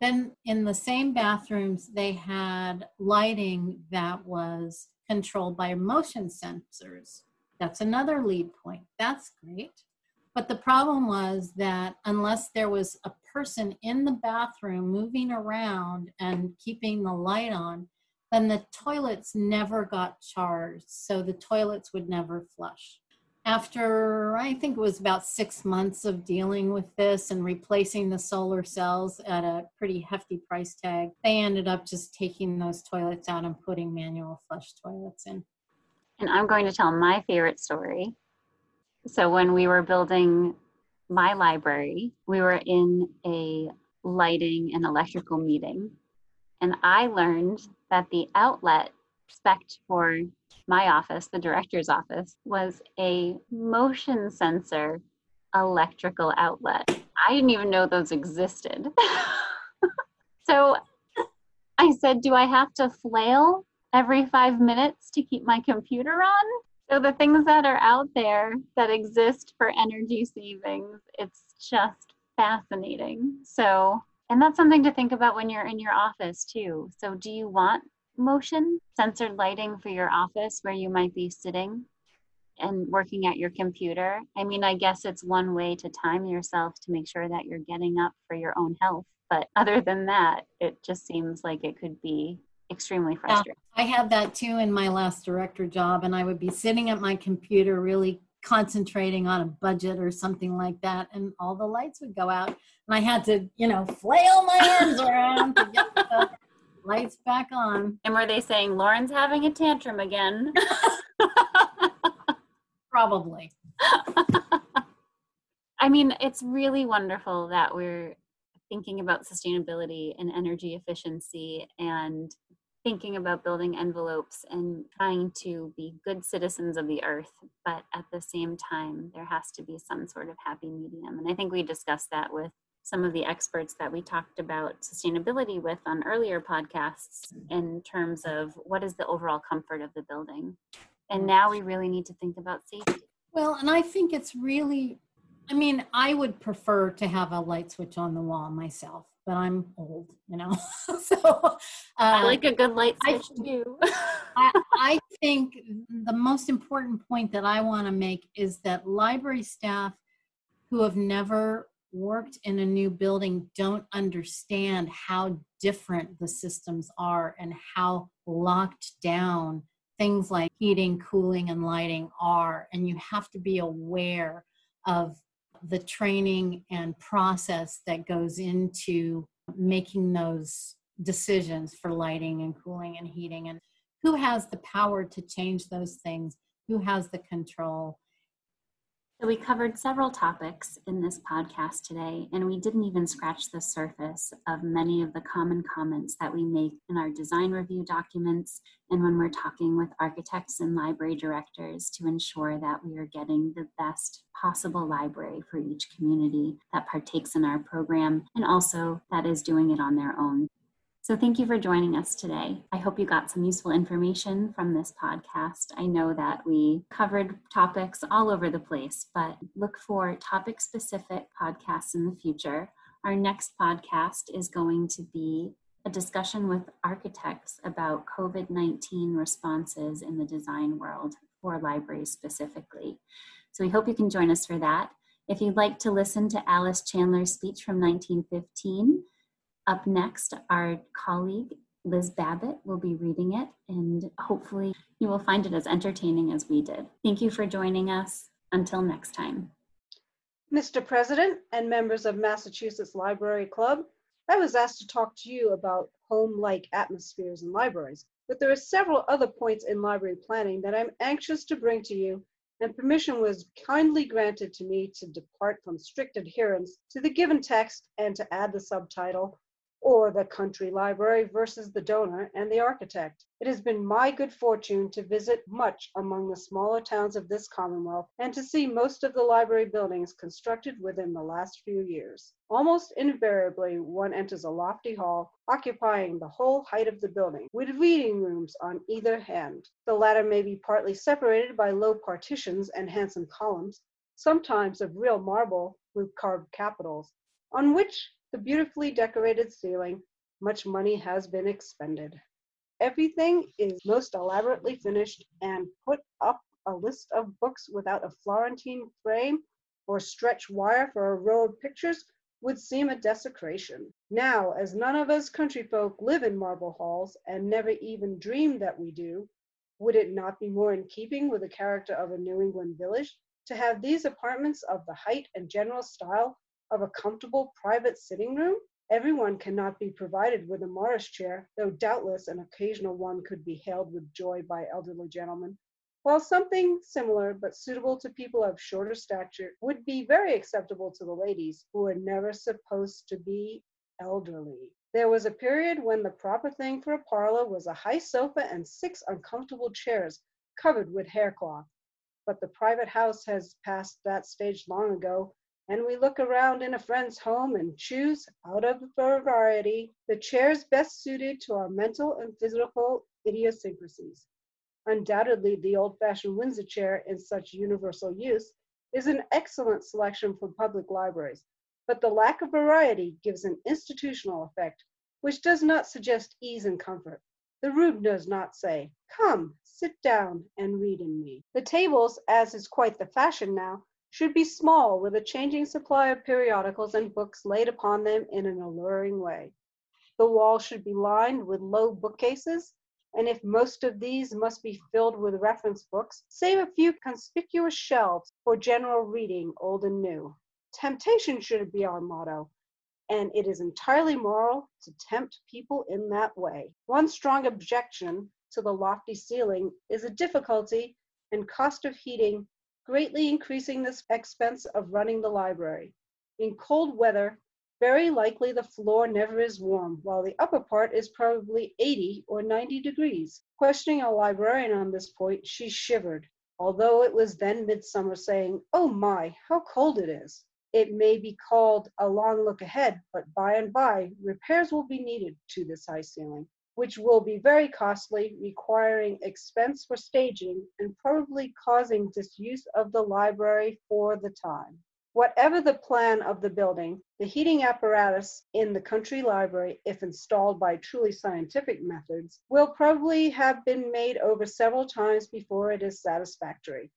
Then in the same bathrooms, they had lighting that was controlled by motion sensors. That's another LEED point. That's great. But the problem was that unless there was a person in the bathroom moving around and keeping the light on, then the toilets never got charged. So the toilets would never flush. After, I think it was about 6 months of dealing with this and replacing the solar cells at a pretty hefty price tag, they ended up just taking those toilets out and putting manual flush toilets in. And I'm going to tell my favorite story. So when we were building my library, we were in a lighting and electrical meeting. And I learned that the outlet spec'd for my office, the director's office, was a motion sensor electrical outlet. I didn't even know those existed. So I said, do I have to flail every 5 minutes to keep my computer on? So the things that are out there that exist for energy savings, it's just fascinating. So, and that's something to think about when you're in your office too. So do you want motion censored lighting for your office where you might be sitting and working at your computer? I mean, I guess it's one way to time yourself to make sure that you're getting up for your own health. But other than that, it just seems like it could be extremely frustrating. I had that too in my last director job, and I would be sitting at my computer really concentrating on a budget or something like that, and all the lights would go out, and I had to, you know, flail my arms around to get the lights back on. And were they saying Lauren's having a tantrum again? Probably. I mean, it's really wonderful that we're thinking about sustainability and energy efficiency and thinking about building envelopes and trying to be good citizens of the earth. But at the same time, there has to be some sort of happy medium. And I think we discussed that with some of the experts that we talked about sustainability with on earlier podcasts in terms of what is the overall comfort of the building And now we really need to think about safety. Well, and I think it's really, I mean, I would prefer to have a light switch on the wall myself, but I'm old, you know. So I like a good light switch too. I think the most important point that I want to make is that library staff who have never worked in a new building don't understand how different the systems are and how locked down things like heating, cooling, and lighting are. And you have to be aware of the training and process that goes into making those decisions for lighting and cooling and heating, and who has the power to change those things, who has the control. So we covered several topics in this podcast today, and we didn't even scratch the surface of many of the common comments that we make in our design review documents and when we're talking with architects and library directors to ensure that we are getting the best possible library for each community that partakes in our program and also that is doing it on their own. So thank you for joining us today. I hope you got some useful information from this podcast. I know that we covered topics all over the place, but look for topic-specific podcasts in the future. Our next podcast is going to be a discussion with architects about COVID-19 responses in the design world for libraries specifically. So we hope you can join us for that. If you'd like to listen to Alice Chandler's speech from 1915, up next, our colleague, Liz Babbitt, will be reading it, and hopefully you will find it as entertaining as we did. Thank you for joining us. Until next time. Mr. President and members of Massachusetts Library Club, I was asked to talk to you about home-like atmospheres in libraries, but there are several other points in library planning that I'm anxious to bring to you, and permission was kindly granted to me to depart from strict adherence to the given text and to add the subtitle, or the country library versus the donor and the architect. It has been my good fortune to visit much among the smaller towns of this Commonwealth and to see most of the library buildings constructed within the last few years. Almost invariably, one enters a lofty hall occupying the whole height of the building, with reading rooms on either hand. The latter may be partly separated by low partitions and handsome columns, sometimes of real marble with carved capitals, on which the beautifully decorated ceiling, much money has been expended. Everything is most elaborately finished, and put up a list of books without a Florentine frame or stretch wire for a row of pictures would seem a desecration. Now, as none of us country folk live in marble halls and never even dream that we do, would it not be more in keeping with the character of a New England village to have these apartments of the height and general style of a comfortable private sitting room? Everyone cannot be provided with a Morris chair, though doubtless an occasional one could be hailed with joy by elderly gentlemen, while something similar but suitable to people of shorter stature would be very acceptable to the ladies who are never supposed to be elderly. There was a period when the proper thing for a parlor was a high sofa and 6 uncomfortable chairs covered with haircloth, but the private house has passed that stage long ago, and we look around in a friend's home and choose, out of variety, the chairs best suited to our mental and physical idiosyncrasies. Undoubtedly, the old-fashioned Windsor chair in such universal use is an excellent selection for public libraries, but the lack of variety gives an institutional effect which does not suggest ease and comfort. The room does not say, "Come, sit down and read in me." The tables, as is quite the fashion now, should be small, with a changing supply of periodicals and books laid upon them in an alluring way. The wall should be lined with low bookcases, and if most of these must be filled with reference books, save a few conspicuous shelves for general reading, old and new. Temptation should be our motto, and it is entirely moral to tempt people in that way. One strong objection to the lofty ceiling is a difficulty and cost of heating, greatly increasing the expense of running the library. In cold weather, very likely the floor never is warm, while the upper part is probably 80 or 90 degrees. Questioning a librarian on this point, she shivered, although it was then midsummer, saying, "Oh my, how cold it is." It may be called a long look ahead, but by and by, repairs will be needed to this high ceiling. which will be very costly, requiring expense for staging and probably causing disuse of the library for the time. Whatever the plan of the building, the heating apparatus in the country library, if installed by truly scientific methods, will probably have been made over several times before it is satisfactory.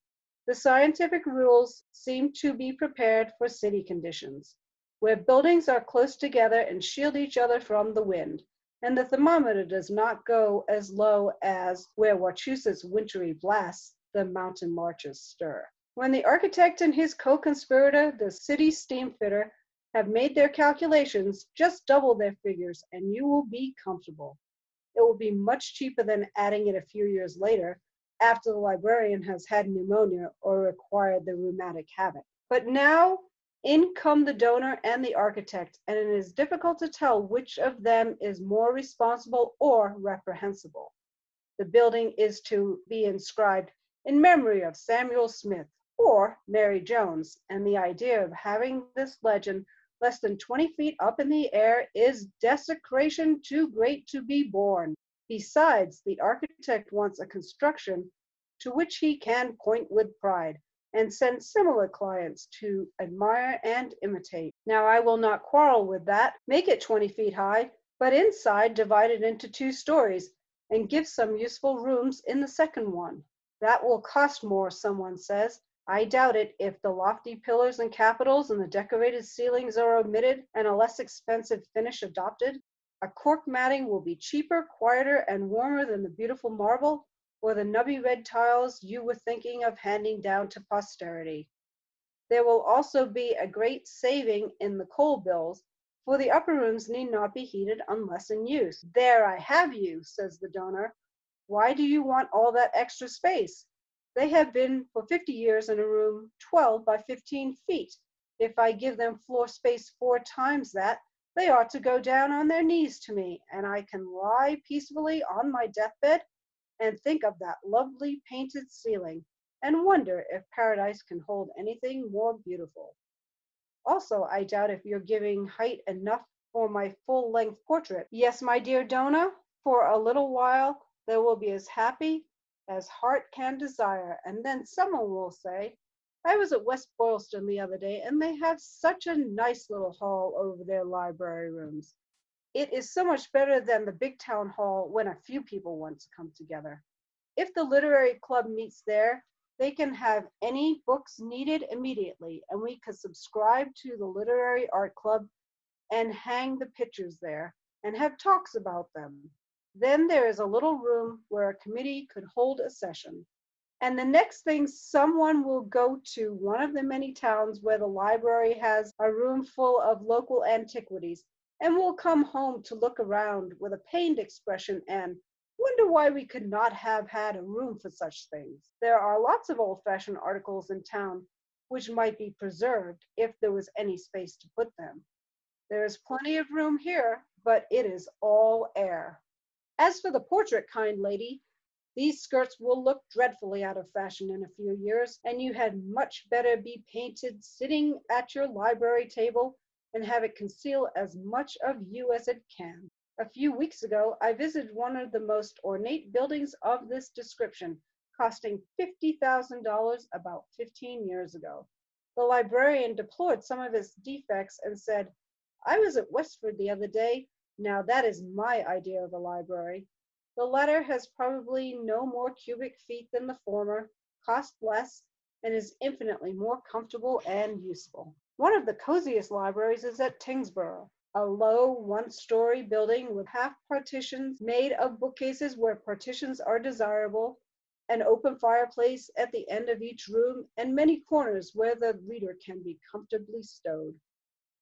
The scientific rules seem to be prepared for city conditions, where buildings are close together and shield each other from the wind, and the thermometer does not go as low as where Wachusett's wintry blasts the mountain larches stir. When the architect and his co-conspirator, the city steam fitter, have made their calculations, just double their figures and you will be comfortable. It will be much cheaper than adding it a few years later after the librarian has had pneumonia or acquired the rheumatic habit. But now in come the donor and the architect, and it is difficult to tell which of them is more responsible or reprehensible. The building is to be inscribed in memory of Samuel Smith, or Mary Jones, and the idea of having this legend less than 20 feet up in the air is desecration too great to be borne. Besides, the architect wants a construction to which he can point with pride and send similar clients to admire and imitate. Now, I will not quarrel with that. Make it 20 feet high, but inside divide it into 2 stories and give some useful rooms in the second one. That will cost more, someone says. I doubt it if the lofty pillars and capitals and the decorated ceilings are omitted and a less expensive finish adopted. A cork matting will be cheaper, quieter, and warmer than the beautiful marble or the nubby red tiles you were thinking of handing down to posterity. There will also be a great saving in the coal bills, for the upper rooms need not be heated unless in use. There I have you, says the donor. Why do you want all that extra space? They have been for 50 years in a room 12 by 15 feet. If I give them floor space 4 times that, they ought to go down on their knees to me, and I can lie peacefully on my deathbed and think of that lovely painted ceiling and wonder if paradise can hold anything more beautiful. Also, I doubt if you're giving height enough for my full-length portrait. Yes, my dear donor, for a little while they will be as happy as heart can desire, and then someone will say, I was at West Boylston the other day, and they have such a nice little hall over their library rooms. It is so much better than the big town hall when a few people want to come together. If the literary club meets there, they can have any books needed immediately, and we could subscribe to the literary art club and hang the pictures there and have talks about them. Then there is a little room where a committee could hold a session. And the next thing, someone will go to one of the many towns where the library has a room full of local antiquities and will come home to look around with a pained expression and wonder why we could not have had a room for such things. There are lots of old-fashioned articles in town which might be preserved if there was any space to put them. There is plenty of room here, but it is all air. As for the portrait, kind lady, these skirts will look dreadfully out of fashion in a few years, and you had much better be painted sitting at your library table and have it conceal as much of you as it can. A few weeks ago, I visited one of the most ornate buildings of this description, costing $50,000 about 15 years ago. The librarian deplored some of its defects and said, I was at Westford the other day. Now that is my idea of a library. The latter has probably no more cubic feet than the former, costs less, and is infinitely more comfortable and useful. One of the coziest libraries is at Tingsboro, a low 1-story building with half partitions made of bookcases where partitions are desirable, an open fireplace at the end of each room, and many corners where the reader can be comfortably stowed.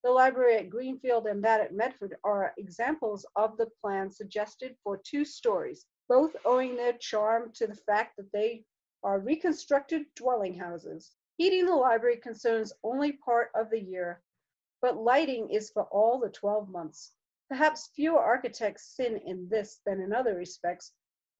The library at Greenfield and that at Medford are examples of the plan suggested for 2 stories, both owing their charm to the fact that they are reconstructed dwelling houses. Heating the library concerns only part of the year, but lighting is for all the 12 months. Perhaps fewer architects sin in this than in other respects,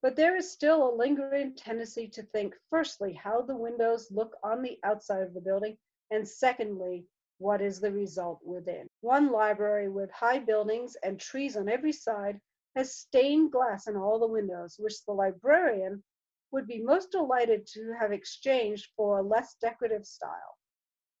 but there is still a lingering tendency to think, firstly, how the windows look on the outside of the building, and secondly, what is the result within? One library with high buildings and trees on every side has stained glass in all the windows, which the librarian would be most delighted to have exchanged for a less decorative style.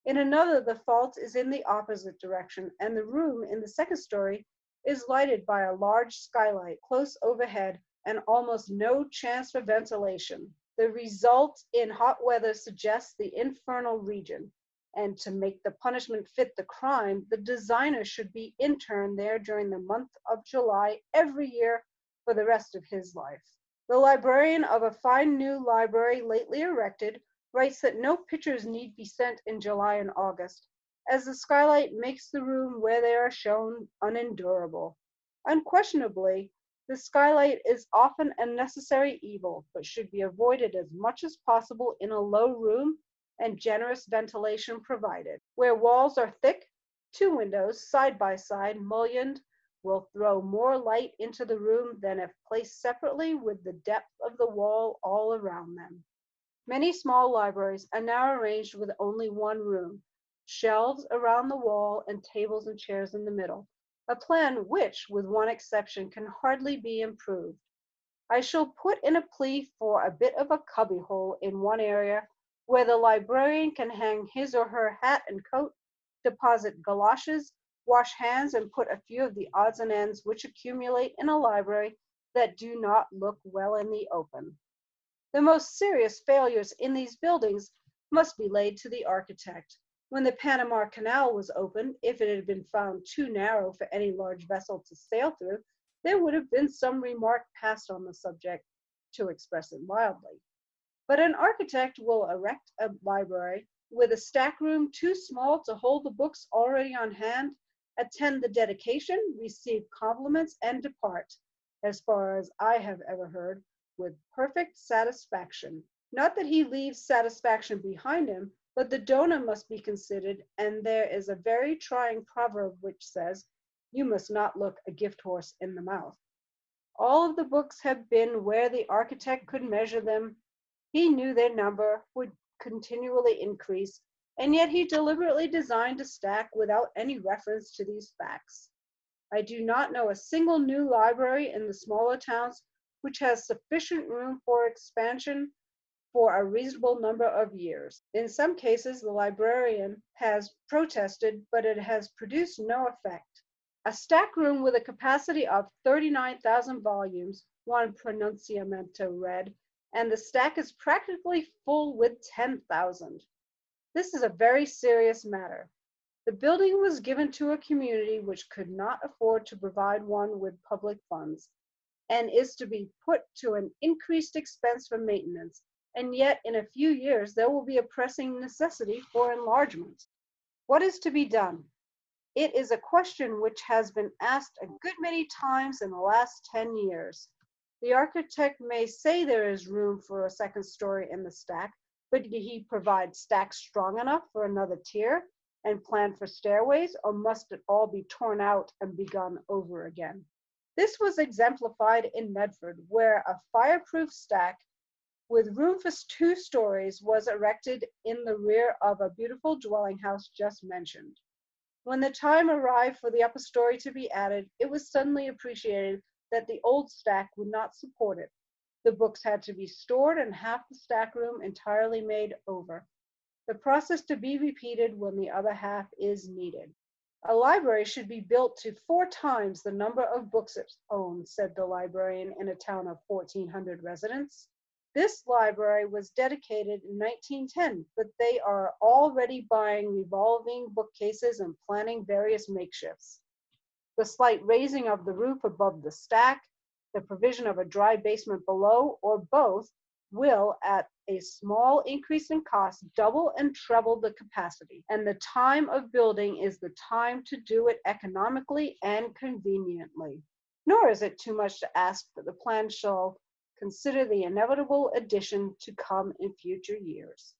In another, the fault is in the opposite direction, and the room in the second story is lighted by a large skylight close overhead and almost no chance for ventilation. The result in hot weather suggests the infernal region, and to make the punishment fit the crime, the designer should be interned there during the month of July every year for the rest of his life. The librarian of a fine new library lately erected writes that no pictures need be sent in July and August, as the skylight makes the room where they are shown unendurable. Unquestionably, the skylight is often a necessary evil, but should be avoided as much as possible in a low room and generous ventilation provided. Where walls are thick, two windows side by side, mullioned, will throw more light into the room than if placed separately with the depth of the wall all around them. Many small libraries are now arranged with only one room, shelves around the wall and tables and chairs in the middle, a plan which, with one exception, can hardly be improved. I shall put in a plea for a bit of a cubbyhole in one area where the librarian can hang his or her hat and coat, deposit galoshes, wash hands, and put a few of the odds and ends which accumulate in a library that do not look well in the open. The most serious failures in these buildings must be laid to the architect. When the Panama Canal was opened, if it had been found too narrow for any large vessel to sail through, there would have been some remark passed on the subject, to express it mildly. But an architect will erect a library with a stack room too small to hold the books already on hand, attend the dedication, receive compliments, and depart, as far as I have ever heard, with perfect satisfaction. Not that he leaves satisfaction behind him, but the donor must be considered, and there is a very trying proverb which says, "You must not look a gift horse in the mouth." All of the books have been where the architect could measure them. He knew their number would continually increase, and yet he deliberately designed a stack without any reference to these facts. I do not know a single new library in the smaller towns which has sufficient room for expansion for a reasonable number of years. In some cases, the librarian has protested, but it has produced no effect. A stack room with a capacity of 39,000 volumes, one pronunciamento read, and the stack is practically full with 10,000. This is a very serious matter. The building was given to a community which could not afford to provide one with public funds, and is to be put to an increased expense for maintenance, and yet in a few years there will be a pressing necessity for enlargement. What is to be done? It is a question which has been asked a good many times in the last 10 years. The architect may say there is room for a second story in the stack, but did he provide stacks strong enough for another tier and plan for stairways, or must it all be torn out and begun over again? This was exemplified in Medford, where a fireproof stack with room for 2 stories was erected in the rear of a beautiful dwelling house just mentioned. When the time arrived for the upper story to be added, it was suddenly appreciated that the old stack would not support it. The books had to be stored and half the stack room entirely made over. The process to be repeated when the other half is needed. A library should be built to 4 times the number of books it owns, said the librarian in a town of 1,400 residents. This library was dedicated in 1910, but they are already buying revolving bookcases and planning various makeshifts. The slight raising of the roof above the stack, the provision of a dry basement below, or both, will, at a small increase in cost, double and treble the capacity. And the time of building is the time to do it economically and conveniently. Nor is it too much to ask that the plan shall consider the inevitable addition to come in future years.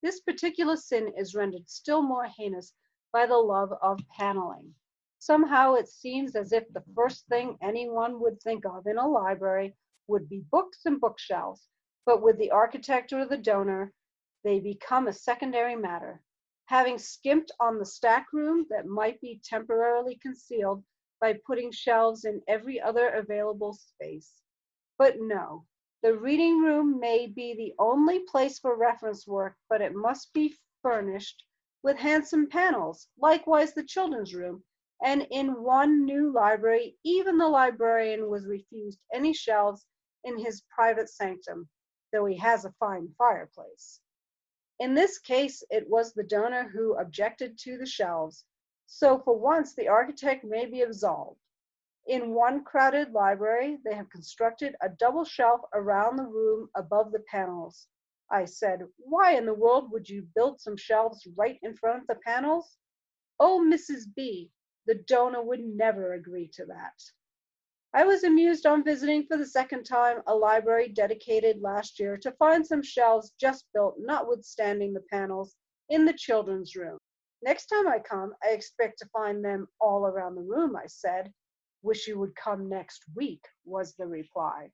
This particular sin is rendered still more heinous by the love of paneling. Somehow it seems as if the first thing anyone would think of in a library would be books and bookshelves, but with the architect or the donor, they become a secondary matter. Having skimped on the stack room that might be temporarily concealed, by putting shelves in every other available space. But no, the reading room may be the only place for reference work, but it must be furnished with handsome panels, likewise the children's room. And in one new library, even the librarian was refused any shelves in his private sanctum, though he has a fine fireplace. In this case, it was the donor who objected to the shelves. So for once, the architect may be absolved. In one crowded library, they have constructed a double shelf around the room above the panels. I said, why in the world would you build some shelves right in front of the panels? Oh, Mrs. B, the donor would never agree to that. I was amused on visiting for the second time a library dedicated last year to find some shelves just built, notwithstanding the panels, in the children's room. Next time I come, I expect to find them all around the room, I said. Wish you would come next week, was the reply.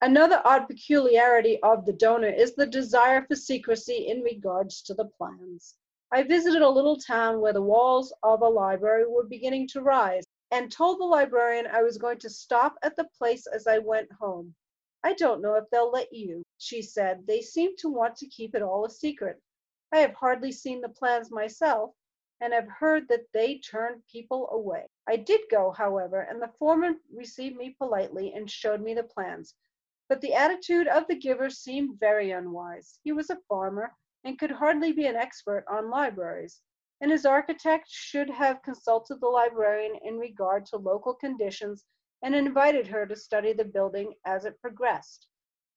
Another odd peculiarity of the donor is the desire for secrecy in regards to the plans. I visited a little town where the walls of a library were beginning to rise and told the librarian I was going to stop at the place as I went home. I don't know if they'll let you, she said. They seem to want to keep it all a secret. I have hardly seen the plans myself and have heard that they turn people away. I did go, however, and the foreman received me politely and showed me the plans. But the attitude of the giver seemed very unwise. He was a farmer and could hardly be an expert on libraries, and his architect should have consulted the librarian in regard to local conditions and invited her to study the building as it progressed,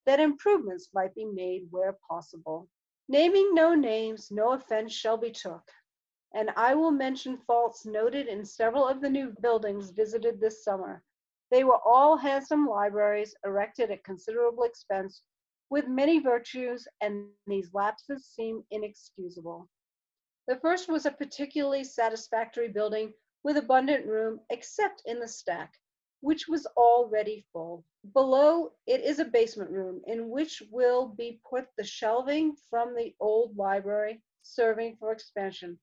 that improvements might be made where possible. Naming no names, no offense shall be took, and I will mention faults noted in several of the new buildings visited this summer. They were all handsome libraries erected at considerable expense with many virtues, and these lapses seem inexcusable. The first was a particularly satisfactory building with abundant room, except in the stack, which was already full. Below it is a basement room in which will be put the shelving from the old library serving for expansion,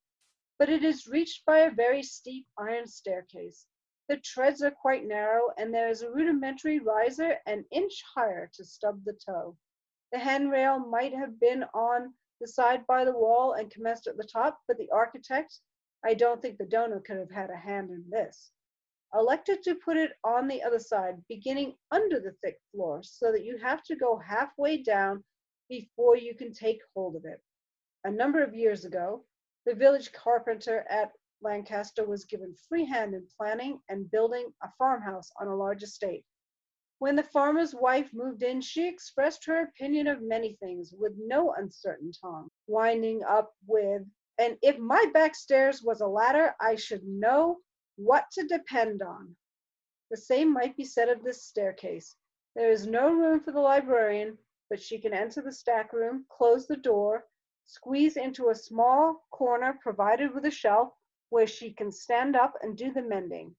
but it is reached by a very steep iron staircase. The treads are quite narrow, and there is a rudimentary riser an inch higher to stub the toe. The handrail might have been on the side by the wall and commenced at the top, but the architect, I don't think the donor could have had a hand in this, elected to put it on the other side, beginning under the thick floor, so that you have to go halfway down before you can take hold of it. A number of years ago, the village carpenter at Lancaster was given free hand in planning and building a farmhouse on a large estate. When the farmer's wife moved in, she expressed her opinion of many things with no uncertain tongue, winding up with, and if my back stairs was a ladder, I should know what to depend on. The same might be said of this staircase. There is no room for the librarian, but she can enter the stack room, close the door, squeeze into a small corner provided with a shelf, where she can stand up and do the mending.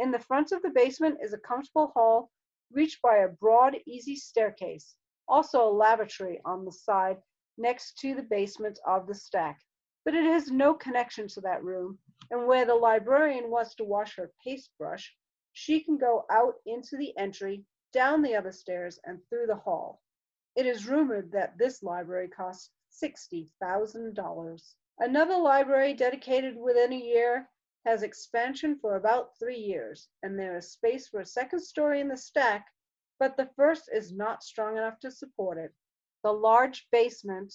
In the front of the basement is a comfortable hall reached by a broad, easy staircase, also a lavatory on the side next to the basement of the stack, but it has no connection to that room, and where the librarian wants to wash her paste brush, she can go out into the entry, down the other stairs, and through the hall. It is rumored that this library costs $60,000. Another library dedicated within a year has expansion for about 3 years, and there is space for a second story in the stack, but the first is not strong enough to support it. The large basement,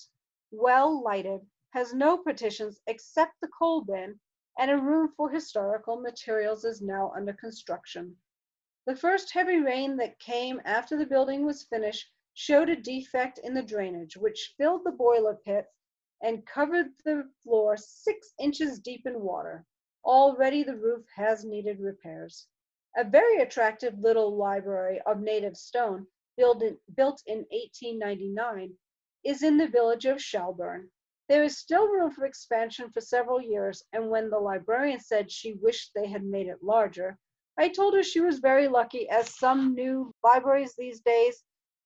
well lighted, has no partitions except the coal bin, and a room for historical materials is now under construction. The first heavy rain that came after the building was finished showed a defect in the drainage, which filled the boiler pit and covered the floor 6 inches deep in water. Already the roof has needed repairs. A very attractive little library of native stone, built in 1899, is in the village of Shelburne. There is still room for expansion for several years, and when the librarian said she wished they had made it larger, I told her she was very lucky, as some new libraries these days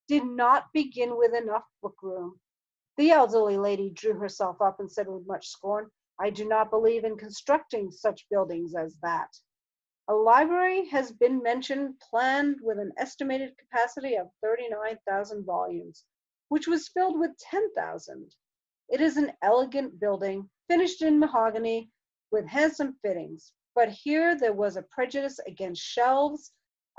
did not begin with enough book room. The elderly lady drew herself up and said with much scorn, I do not believe in constructing such buildings as that. A library has been mentioned planned with an estimated capacity of 39,000 volumes, which was filled with 10,000. It is an elegant building, finished in mahogany with handsome fittings, but here there was a prejudice against shelves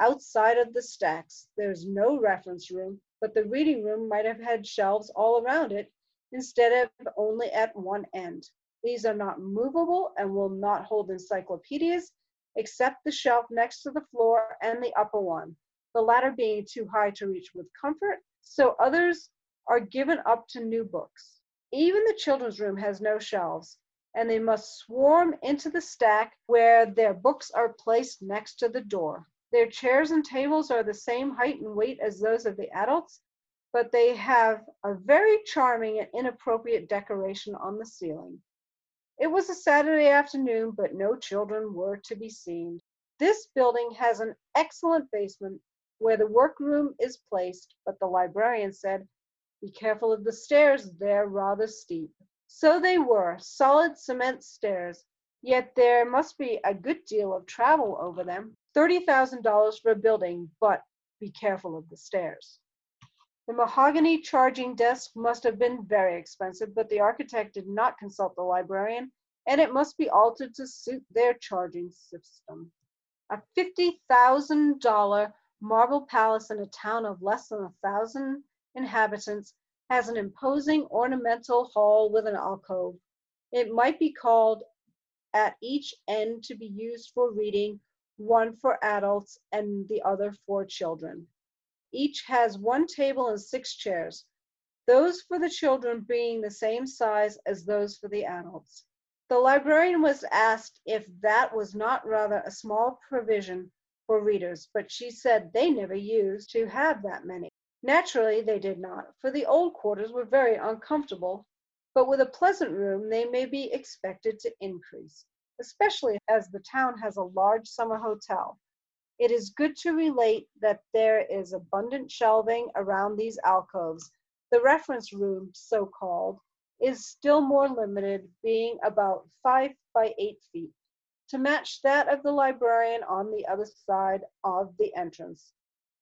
outside of the stacks. There's no reference room, but the reading room might have had shelves all around it instead of only at one end. These are not movable and will not hold encyclopedias, except the shelf next to the floor and the upper one, the latter being too high to reach with comfort, so others are given up to new books. Even the children's room has no shelves, and they must swarm into the stack where their books are placed next to the door. Their chairs and tables are the same height and weight as those of the adults, but they have a very charming and inappropriate decoration on the ceiling. It was a Saturday afternoon, but no children were to be seen. This building has an excellent basement where the workroom is placed, but the librarian said, "Be careful of the stairs, they're rather steep." So they were, solid cement stairs, yet there must be a good deal of travel over them. $30,000 for a building, but be careful of the stairs. The mahogany charging desk must have been very expensive, but the architect did not consult the librarian, and it must be altered to suit their charging system. A $50,000 marble palace in a town of less than 1,000 inhabitants has an imposing ornamental hall with an alcove. It might be called at each end to be used for reading, one for adults and the other for children. Each has one table and 6 chairs, those for the children being the same size as those for the adults. The librarian was asked if that was not rather a small provision for readers, but she said they never used to have that many. Naturally, they did not, for the old quarters were very uncomfortable, but with a pleasant room, they may be expected to increase, especially as the town has a large summer hotel. It is good to relate that there is abundant shelving around these alcoves. The reference room, so-called, is still more limited, being about 5 by 8 feet, to match that of the librarian on the other side of the entrance.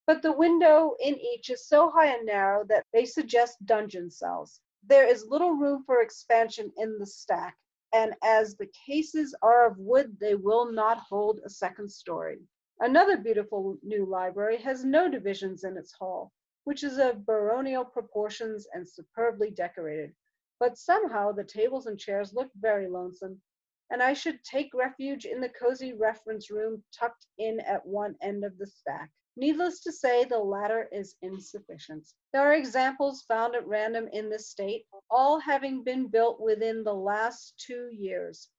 But the window in each is so high and narrow that they suggest dungeon cells. There is little room for expansion in the stack, and as the cases are of wood, they will not hold a second story. Another beautiful new library has no divisions in its hall, which is of baronial proportions and superbly decorated. But somehow the tables and chairs look very lonesome, and I should take refuge in the cozy reference room tucked in at one end of the stack. Needless to say, the latter is insufficient. There are examples found at random in this state, all having been built within the last 2 years.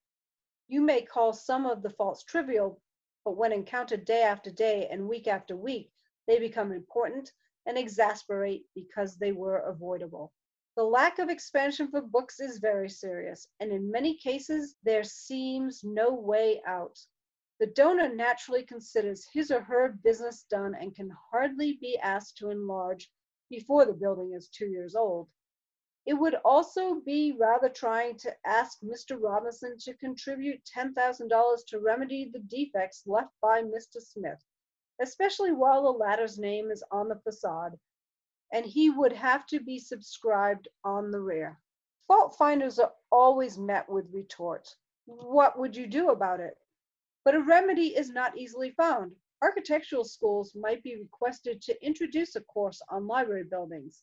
You may call some of the faults trivial, but when encountered day after day and week after week, they become important and exasperate because they were avoidable. The lack of expansion for books is very serious, and in many cases, there seems no way out. The donor naturally considers his or her business done and can hardly be asked to enlarge before the building is 2 years old. It would also be rather trying to ask Mr. Robinson to contribute $10,000 to remedy the defects left by Mr. Smith, especially while the latter's name is on the facade, and he would have to be subscribed on the rear. Fault finders are always met with retort, "What would you do about it?" But a remedy is not easily found. Architectural schools might be requested to introduce a course on library buildings,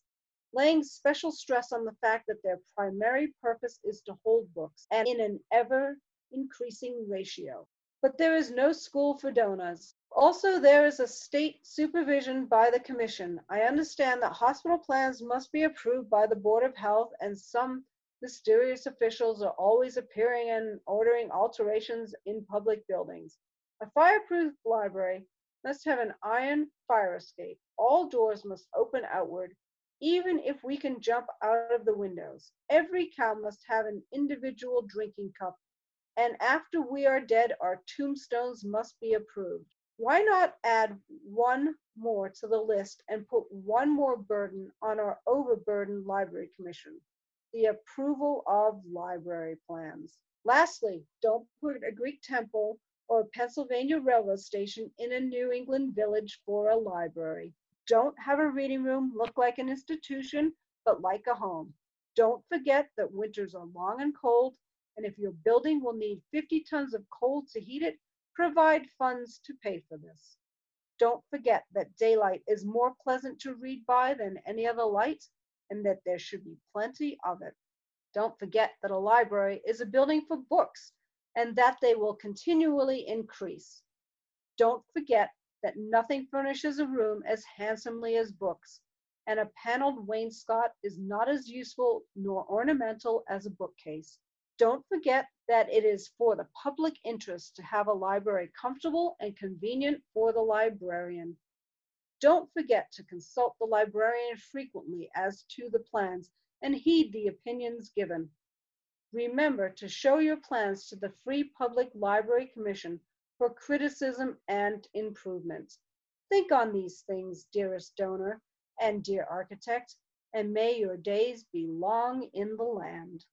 laying special stress on the fact that their primary purpose is to hold books, and in an ever-increasing ratio. But there is no school for donors. Also, there is a state supervision by the commission. I understand that hospital plans must be approved by the Board of Health, and some mysterious officials are always appearing and ordering alterations in public buildings. A fireproof library must have an iron fire escape. All doors must open outward, even if we can jump out of the windows. Every cow must have an individual drinking cup, and after we are dead, our tombstones must be approved. Why not add one more to the list and put one more burden on our overburdened library commission? The approval of library plans. Lastly, don't put a Greek temple or Pennsylvania Railroad Station in a New England village for a library. Don't have a reading room look like an institution, but like a home. Don't forget that winters are long and cold, and if your building will need 50 tons of coal to heat it, provide funds to pay for this. Don't forget that daylight is more pleasant to read by than any other light, and that there should be plenty of it. Don't forget that a library is a building for books, and that they will continually increase. Don't forget that nothing furnishes a room as handsomely as books, and a paneled wainscot is not as useful nor ornamental as a bookcase. Don't forget that it is for the public interest to have a library comfortable and convenient for the librarian. Don't forget to consult the librarian frequently as to the plans and heed the opinions given. Remember to show your plans to the Free Public Library Commission for criticism and improvement. Think on these things, dearest donor and dear architect, and may your days be long in the land.